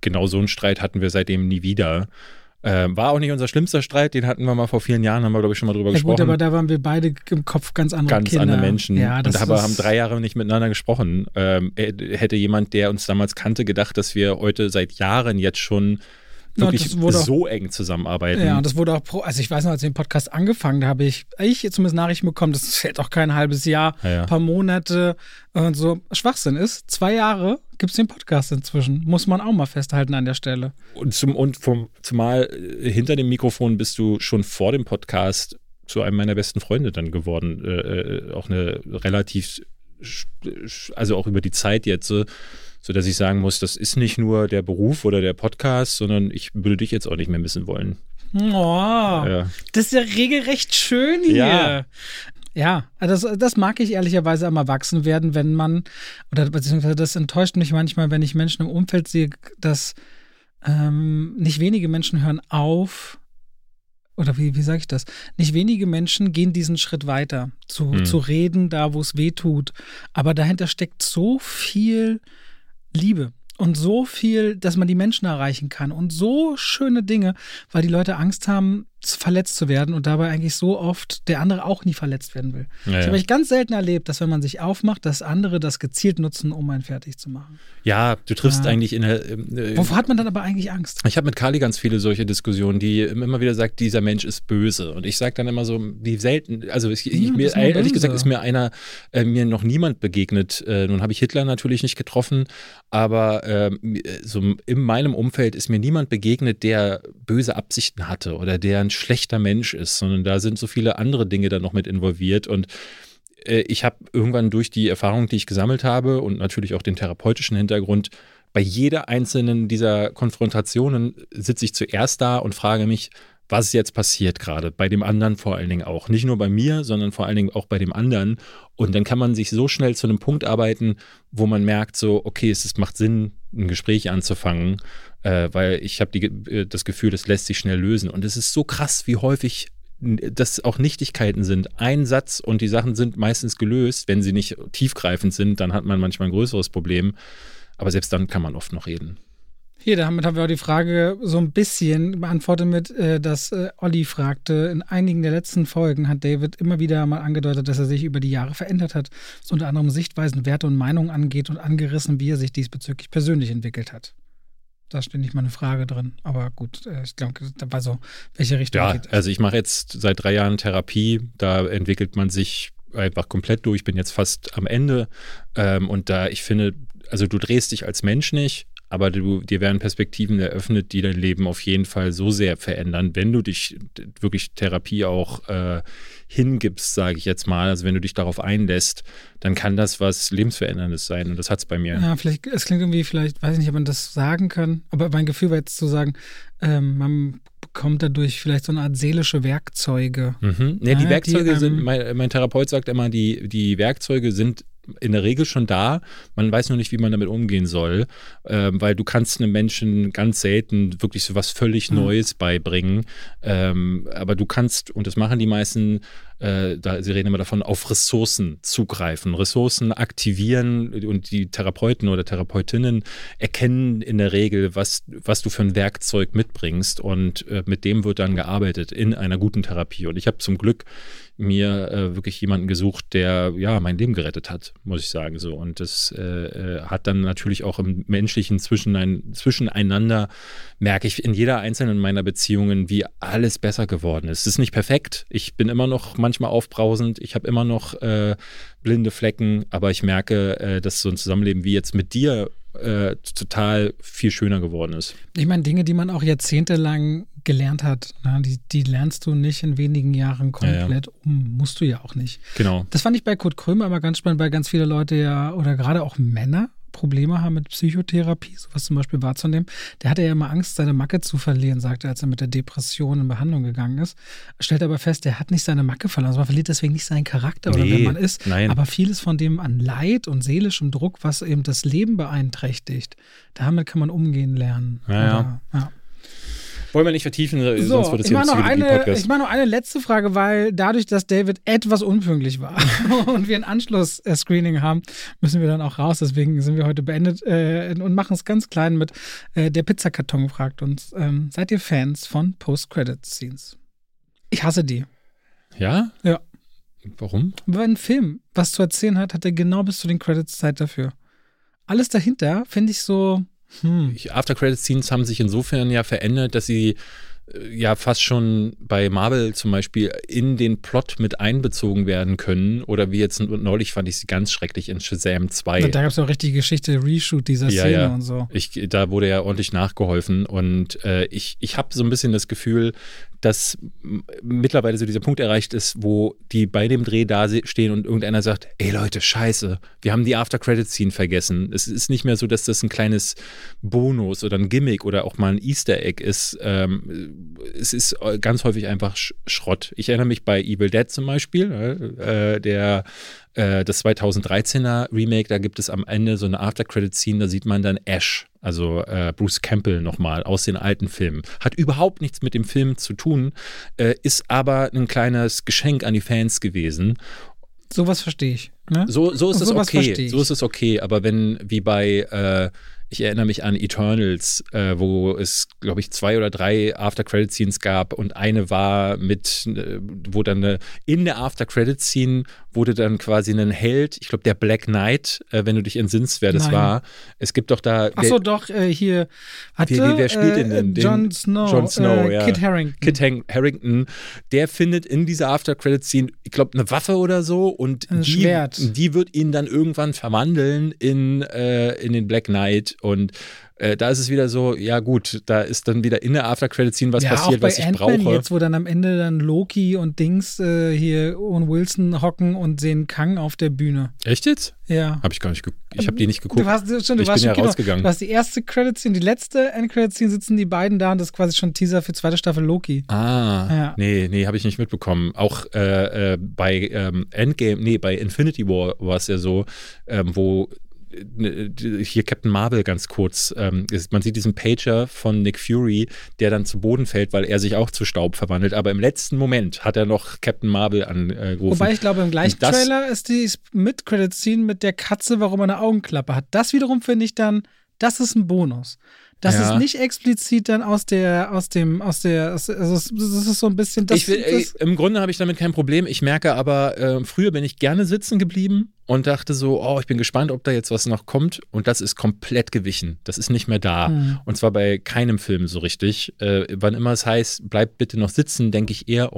genau so einen Streit hatten wir seitdem nie wieder. War auch nicht unser schlimmster Streit, den hatten wir mal vor vielen Jahren, haben wir, glaube ich, schon mal drüber gesprochen. Gut, aber da waren wir beide im Kopf ganz andere Menschen. Ja, das und aber haben 3 Jahre nicht miteinander gesprochen. Hätte jemand, der uns damals kannte, gedacht, dass wir heute seit Jahren jetzt schon wirklich so eng zusammenarbeiten. Ja, und das wurde auch, also ich weiß noch, als ich den Podcast angefangen habe, ich zumindest Nachrichten bekommen, das fällt auch kein halbes Jahr, ein paar Monate und so. Schwachsinn ist, 2 Jahre gibt es den Podcast inzwischen. Muss man auch mal festhalten an der Stelle. Und zumal hinter dem Mikrofon bist du schon vor dem Podcast zu einem meiner besten Freunde dann geworden. Auch eine relativ, also auch über die Zeit jetzt, so dass ich sagen muss, das ist nicht nur der Beruf oder der Podcast, sondern ich würde dich jetzt auch nicht mehr missen wollen. Oh, ja. Das ist ja regelrecht schön hier. Ja, das mag ich ehrlicherweise am Erwachsenwerden, wenn man, oder beziehungsweise das enttäuscht mich manchmal, wenn ich Menschen im Umfeld sehe, dass nicht wenige Menschen hören auf, oder wie sage ich das? Nicht wenige Menschen gehen diesen Schritt weiter, zu reden, da wo es weh tut. Aber dahinter steckt so viel Liebe und so viel, dass man die Menschen erreichen kann, und so schöne Dinge, weil die Leute Angst haben, verletzt zu werden, und dabei eigentlich so oft der andere auch nie verletzt werden will. Ja, das habe ich ganz selten erlebt, dass wenn man sich aufmacht, dass andere das gezielt nutzen, um einen fertig zu machen. Ja, du triffst eigentlich in der... Wovor hat man dann aber eigentlich Angst? Ich habe mit Carly ganz viele solche Diskussionen, die immer wieder sagt, dieser Mensch ist böse. Und ich sage dann immer so, wie selten, also ehrlich gesagt ist mir mir noch niemand begegnet. Nun habe ich Hitler natürlich nicht getroffen, aber so in meinem Umfeld ist mir niemand begegnet, der böse Absichten hatte oder der ein schlechter Mensch ist, sondern da sind so viele andere Dinge dann noch mit involviert, und ich habe irgendwann durch die Erfahrung, die ich gesammelt habe und natürlich auch den therapeutischen Hintergrund, bei jeder einzelnen dieser Konfrontationen sitze ich zuerst da und frage mich, was ist jetzt passiert gerade, bei dem anderen vor allen Dingen auch, nicht nur bei mir, sondern vor allen Dingen auch bei dem anderen, und dann kann man sich so schnell zu einem Punkt arbeiten, wo man merkt so, okay, es macht Sinn, ein Gespräch anzufangen, weil ich habe das Gefühl, das lässt sich schnell lösen. Und es ist so krass, wie häufig das auch Nichtigkeiten sind. Ein Satz und die Sachen sind meistens gelöst. Wenn sie nicht tiefgreifend sind, dann hat man manchmal ein größeres Problem. Aber selbst dann kann man oft noch reden. Hier, damit haben wir auch die Frage so ein bisschen beantwortet mit, dass Olli fragte, in einigen der letzten Folgen hat David immer wieder mal angedeutet, dass er sich über die Jahre verändert hat, was unter anderem Sichtweisen, Werte und Meinungen angeht und angerissen, wie er sich diesbezüglich persönlich entwickelt hat. Da steht nicht mal eine Frage drin, aber gut, ich glaube, da war so, welche Richtung geht es. Also ich mache jetzt seit 3 Jahren Therapie, da entwickelt man sich einfach komplett durch, ich bin jetzt fast am Ende und da, ich finde, also du drehst dich als Mensch nicht, aber dir werden Perspektiven eröffnet, die dein Leben auf jeden Fall so sehr verändern, wenn du dich wirklich Therapie auch hingibst, sage ich jetzt mal. Also wenn du dich darauf einlässt, dann kann das was Lebensveränderndes sein. Und das hat es bei mir. Ja, vielleicht, es klingt irgendwie, vielleicht, weiß ich nicht, ob man das sagen kann, aber mein Gefühl war jetzt zu sagen, man bekommt dadurch vielleicht so eine Art seelische Werkzeuge. Mhm. Nee, die Werkzeuge sind, mein Therapeut sagt immer, die Werkzeuge sind in der Regel schon da, man weiß nur nicht, wie man damit umgehen soll, weil du kannst einem Menschen ganz selten wirklich so was völlig Neues beibringen, aber du kannst, und das machen die meisten, sie reden immer davon, auf Ressourcen zugreifen, Ressourcen aktivieren, und die Therapeuten oder Therapeutinnen erkennen in der Regel, was du für ein Werkzeug mitbringst, und mit dem wird dann gearbeitet in einer guten Therapie. Und ich habe zum Glück mir wirklich jemanden gesucht, der ja mein Leben gerettet hat, muss ich sagen. So. Und das hat dann natürlich auch im menschlichen Zwischeneinander, merke ich in jeder einzelnen meiner Beziehungen, wie alles besser geworden ist. Es ist nicht perfekt, ich bin immer noch manchmal aufbrausend, ich habe immer noch blinde Flecken, aber ich merke, dass so ein Zusammenleben wie jetzt mit dir total viel schöner geworden ist. Ich meine, Dinge, die man auch jahrzehntelang gelernt hat, ne? Die lernst du nicht in wenigen Jahren komplett um, musst du ja auch nicht. Genau. Das fand ich bei Kurt Krömer immer ganz spannend, weil ganz viele Leute ja, oder gerade auch Männer, Probleme haben mit Psychotherapie, sowas zum Beispiel wahrzunehmen. Der hatte ja immer Angst, seine Macke zu verlieren, sagte er, als er mit der Depression in Behandlung gegangen ist. Stellt aber fest, der hat nicht seine Macke verloren. Also man verliert deswegen nicht seinen Charakter, oder wenn man ist. Nein. Aber vieles von dem an Leid und seelischem Druck, was eben das Leben beeinträchtigt, damit kann man umgehen lernen. Ja. Wollen wir nicht vertiefen, sonst wird es hier ein Psychologie-Podcast. Ich mache noch eine letzte Frage, weil dadurch, dass David etwas unpünktlich war und wir ein Anschluss-Screening haben, müssen wir dann auch raus. Deswegen sind wir heute beendet und machen es ganz klein mit der Pizzakarton fragt uns, seid ihr Fans von Post-Credit-Scenes? Ich hasse die. Ja? Ja. Warum? Weil ein Film was zu erzählen hat, hat er genau bis zu den Credits Zeit dafür. Alles dahinter finde ich so... After-Credit-Scenes haben sich insofern ja verändert, dass sie ja fast schon bei Marvel zum Beispiel in den Plot mit einbezogen werden können. Oder wie jetzt neulich fand ich sie ganz schrecklich in Shazam 2. Da gab es auch richtige Geschichte, Reshoot dieser Szene und so. Da wurde ja ordentlich nachgeholfen. Und ich habe so ein bisschen das Gefühl, dass mittlerweile so dieser Punkt erreicht ist, wo die bei dem Dreh da stehen und irgendeiner sagt, ey Leute, scheiße, wir haben die After-Credit-Scene vergessen. Es ist nicht mehr so, dass das ein kleines Bonus oder ein Gimmick oder auch mal ein Easter Egg ist. Es ist ganz häufig einfach Schrott. Ich erinnere mich bei Evil Dead zum Beispiel, das 2013er Remake, da gibt es am Ende so eine After-Credit-Scene, da sieht man dann Ash, also Bruce Campbell nochmal aus den alten Filmen. Hat überhaupt nichts mit dem Film zu tun, ist aber ein kleines Geschenk an die Fans gewesen. Sowas verstehe ich. Ne? So ist es okay. So ist es okay, aber wenn, wie bei ich erinnere mich an Eternals, wo es, glaube ich, 2 oder 3 After-Credit-Scenes gab und eine war mit, wo dann in der After-Credit-Scene wurde dann quasi ein Held, ich glaube der Black Knight, wenn du dich entsinnst, wer das war. Es gibt doch da... Achso, doch, hier hatte... Wer spielt den? Jon Snow, ja. Kit Harington. Der findet in dieser After-Credit-Scene, ich glaube, eine Waffe oder so, und die wird ihn dann irgendwann verwandeln in den Black Knight. Und da ist es wieder so, ja gut, da ist dann wieder in der After-Credit-Scene was passiert, was ich brauche. Ja, auch bei jetzt, wo dann am Ende dann Loki und Dings hier und Wilson hocken und sehen Kang auf der Bühne. Echt jetzt? Ja. Hab ich gar nicht ich habe die nicht geguckt. Du warst schon rausgegangen. Du hast die erste Credit-Scene, die letzte End-Credit-Scene, sitzen die beiden da und das ist quasi schon Teaser für zweite Staffel Loki. Nee, habe ich nicht mitbekommen. Auch bei Endgame, bei Infinity War war es ja so, wo hier Captain Marvel ganz kurz. Man sieht diesen Pager von Nick Fury, der dann zu Boden fällt, weil er sich auch zu Staub verwandelt. Aber im letzten Moment hat er noch Captain Marvel angerufen. Wobei ich glaube, im gleichen Trailer ist die Mid-Credit-Scene mit der Katze, warum er eine Augenklappe hat. Das wiederum finde ich dann, das ist ein Bonus. Das ist nicht explizit dann das ist so ein bisschen das. Im Grunde habe ich damit kein Problem. Ich merke aber, früher bin ich gerne sitzen geblieben und dachte so, ich bin gespannt, ob da jetzt was noch kommt. Und das ist komplett gewichen. Das ist nicht mehr da. Und zwar bei keinem Film so richtig. Wann immer es heißt, bleib bitte noch sitzen, denke ich eher,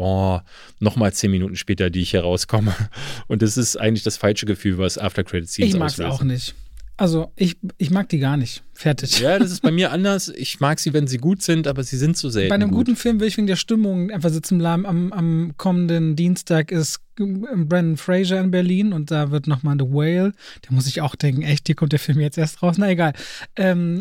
nochmal 10 Minuten später, die ich hier rauskomme. Und das ist eigentlich das falsche Gefühl, was After-Credit-Scenes auslösen. Ich mag es auch nicht. Also, ich mag die gar nicht. Fertig. Ja, das ist bei mir anders. Ich mag sie, wenn sie gut sind, aber sie sind zu selten. Bei einem guten Film will ich wegen der Stimmung einfach sitzen bleiben. Am kommenden Dienstag ist Brendan Fraser in Berlin und da wird nochmal The Whale. Da muss ich auch denken, echt, hier kommt der Film jetzt erst raus. Na egal.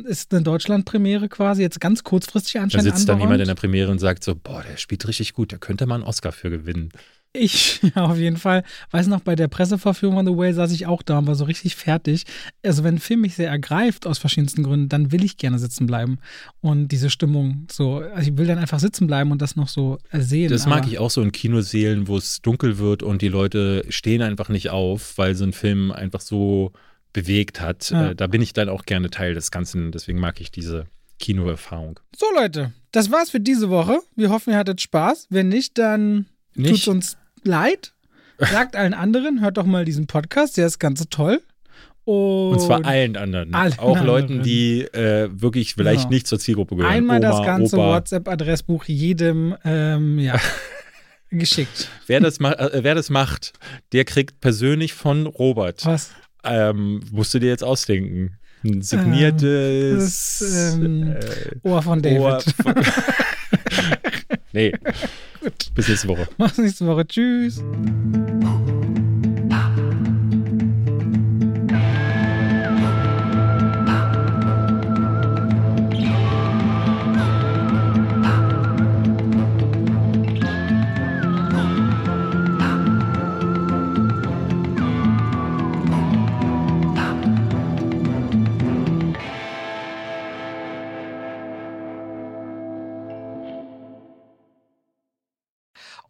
Ist eine Deutschland-Premiere quasi, jetzt ganz kurzfristig anscheinend. Da sitzt dann jemand in der Premiere und sagt so, der spielt richtig gut, da könnte man einen Oscar für gewinnen. Ja, auf jeden Fall. Weiß noch, bei der Presseverführung von The Whale saß ich auch da und war so richtig fertig. Also wenn ein Film mich sehr ergreift, aus verschiedensten Gründen, dann will ich gerne sitzen bleiben. Und diese Stimmung so, also ich will dann einfach sitzen bleiben und das noch so sehen. Das mag ich auch so in Kinosälen, wo es dunkel wird und die Leute stehen einfach nicht auf, weil so ein Film einfach so bewegt hat. Ja. Da bin ich dann auch gerne Teil des Ganzen. Deswegen mag ich diese Kinoerfahrung. So Leute, das war's für diese Woche. Wir hoffen, ihr hattet Spaß. Wenn nicht, dann tut's uns leid, sagt allen anderen, hört doch mal diesen Podcast, der ist ganz toll. Und zwar allen anderen. Leuten, die wirklich vielleicht nicht zur Zielgruppe gehören. Einmal Oma, das ganze Opa. WhatsApp-Adressbuch jedem geschickt. Wer das macht, der kriegt persönlich von Robert. Was? Musst du dir jetzt ausdenken. Ein signiertes Ohr von David. Nee. Gut. Bis nächste Woche. Mach's nächste Woche. Tschüss.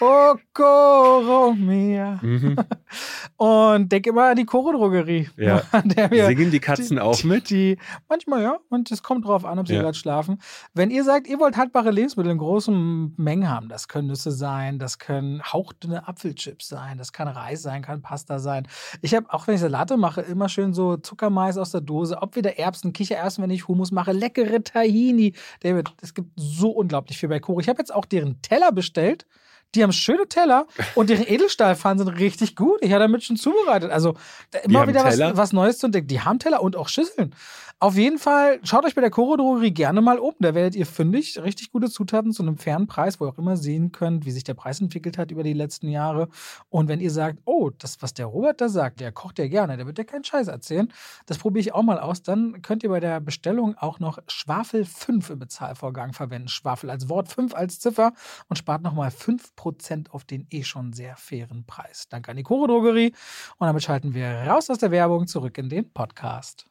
O Coro mia. Und denke immer an die Coro-Drogerie. Ja. Singen die Katzen auch mit? Manchmal ja. Und es kommt drauf an, ob sie gerade schlafen. Wenn ihr sagt, ihr wollt haltbare Lebensmittel in großen Mengen haben, das können Nüsse sein, das können hauchdünne Apfelchips sein, das kann Reis sein, kann Pasta sein. Ich habe, auch wenn ich Salate mache, immer schön so Zuckermais aus der Dose, ob wieder Erbsen, Kichererbsen, wenn ich Hummus mache, leckere Tahini. David, es gibt so unglaublich viel bei Coro. Ich habe jetzt auch deren Teller bestellt. Die haben schöne Teller und ihre Edelstahlpfannen sind richtig gut. Ich habe damit schon zubereitet. Also immer wieder was Neues zu entdecken. Die haben Teller und auch Schüsseln. Auf jeden Fall schaut euch bei der Coro-Drogerie gerne mal um. Da werdet ihr fündig, richtig gute Zutaten zu einem fairen Preis, wo ihr auch immer sehen könnt, wie sich der Preis entwickelt hat über die letzten Jahre. Und wenn ihr sagt, das, was der Robert da sagt, der kocht ja gerne, der wird ja keinen Scheiß erzählen. Das probiere ich auch mal aus. Dann könnt ihr bei der Bestellung auch noch Schwafel 5 im Bezahlvorgang verwenden. Schwafel als Wort, 5 als Ziffer und spart nochmal 5% auf den schon sehr fairen Preis. Danke an die Coro-Drogerie. Und damit schalten wir raus aus der Werbung, zurück in den Podcast.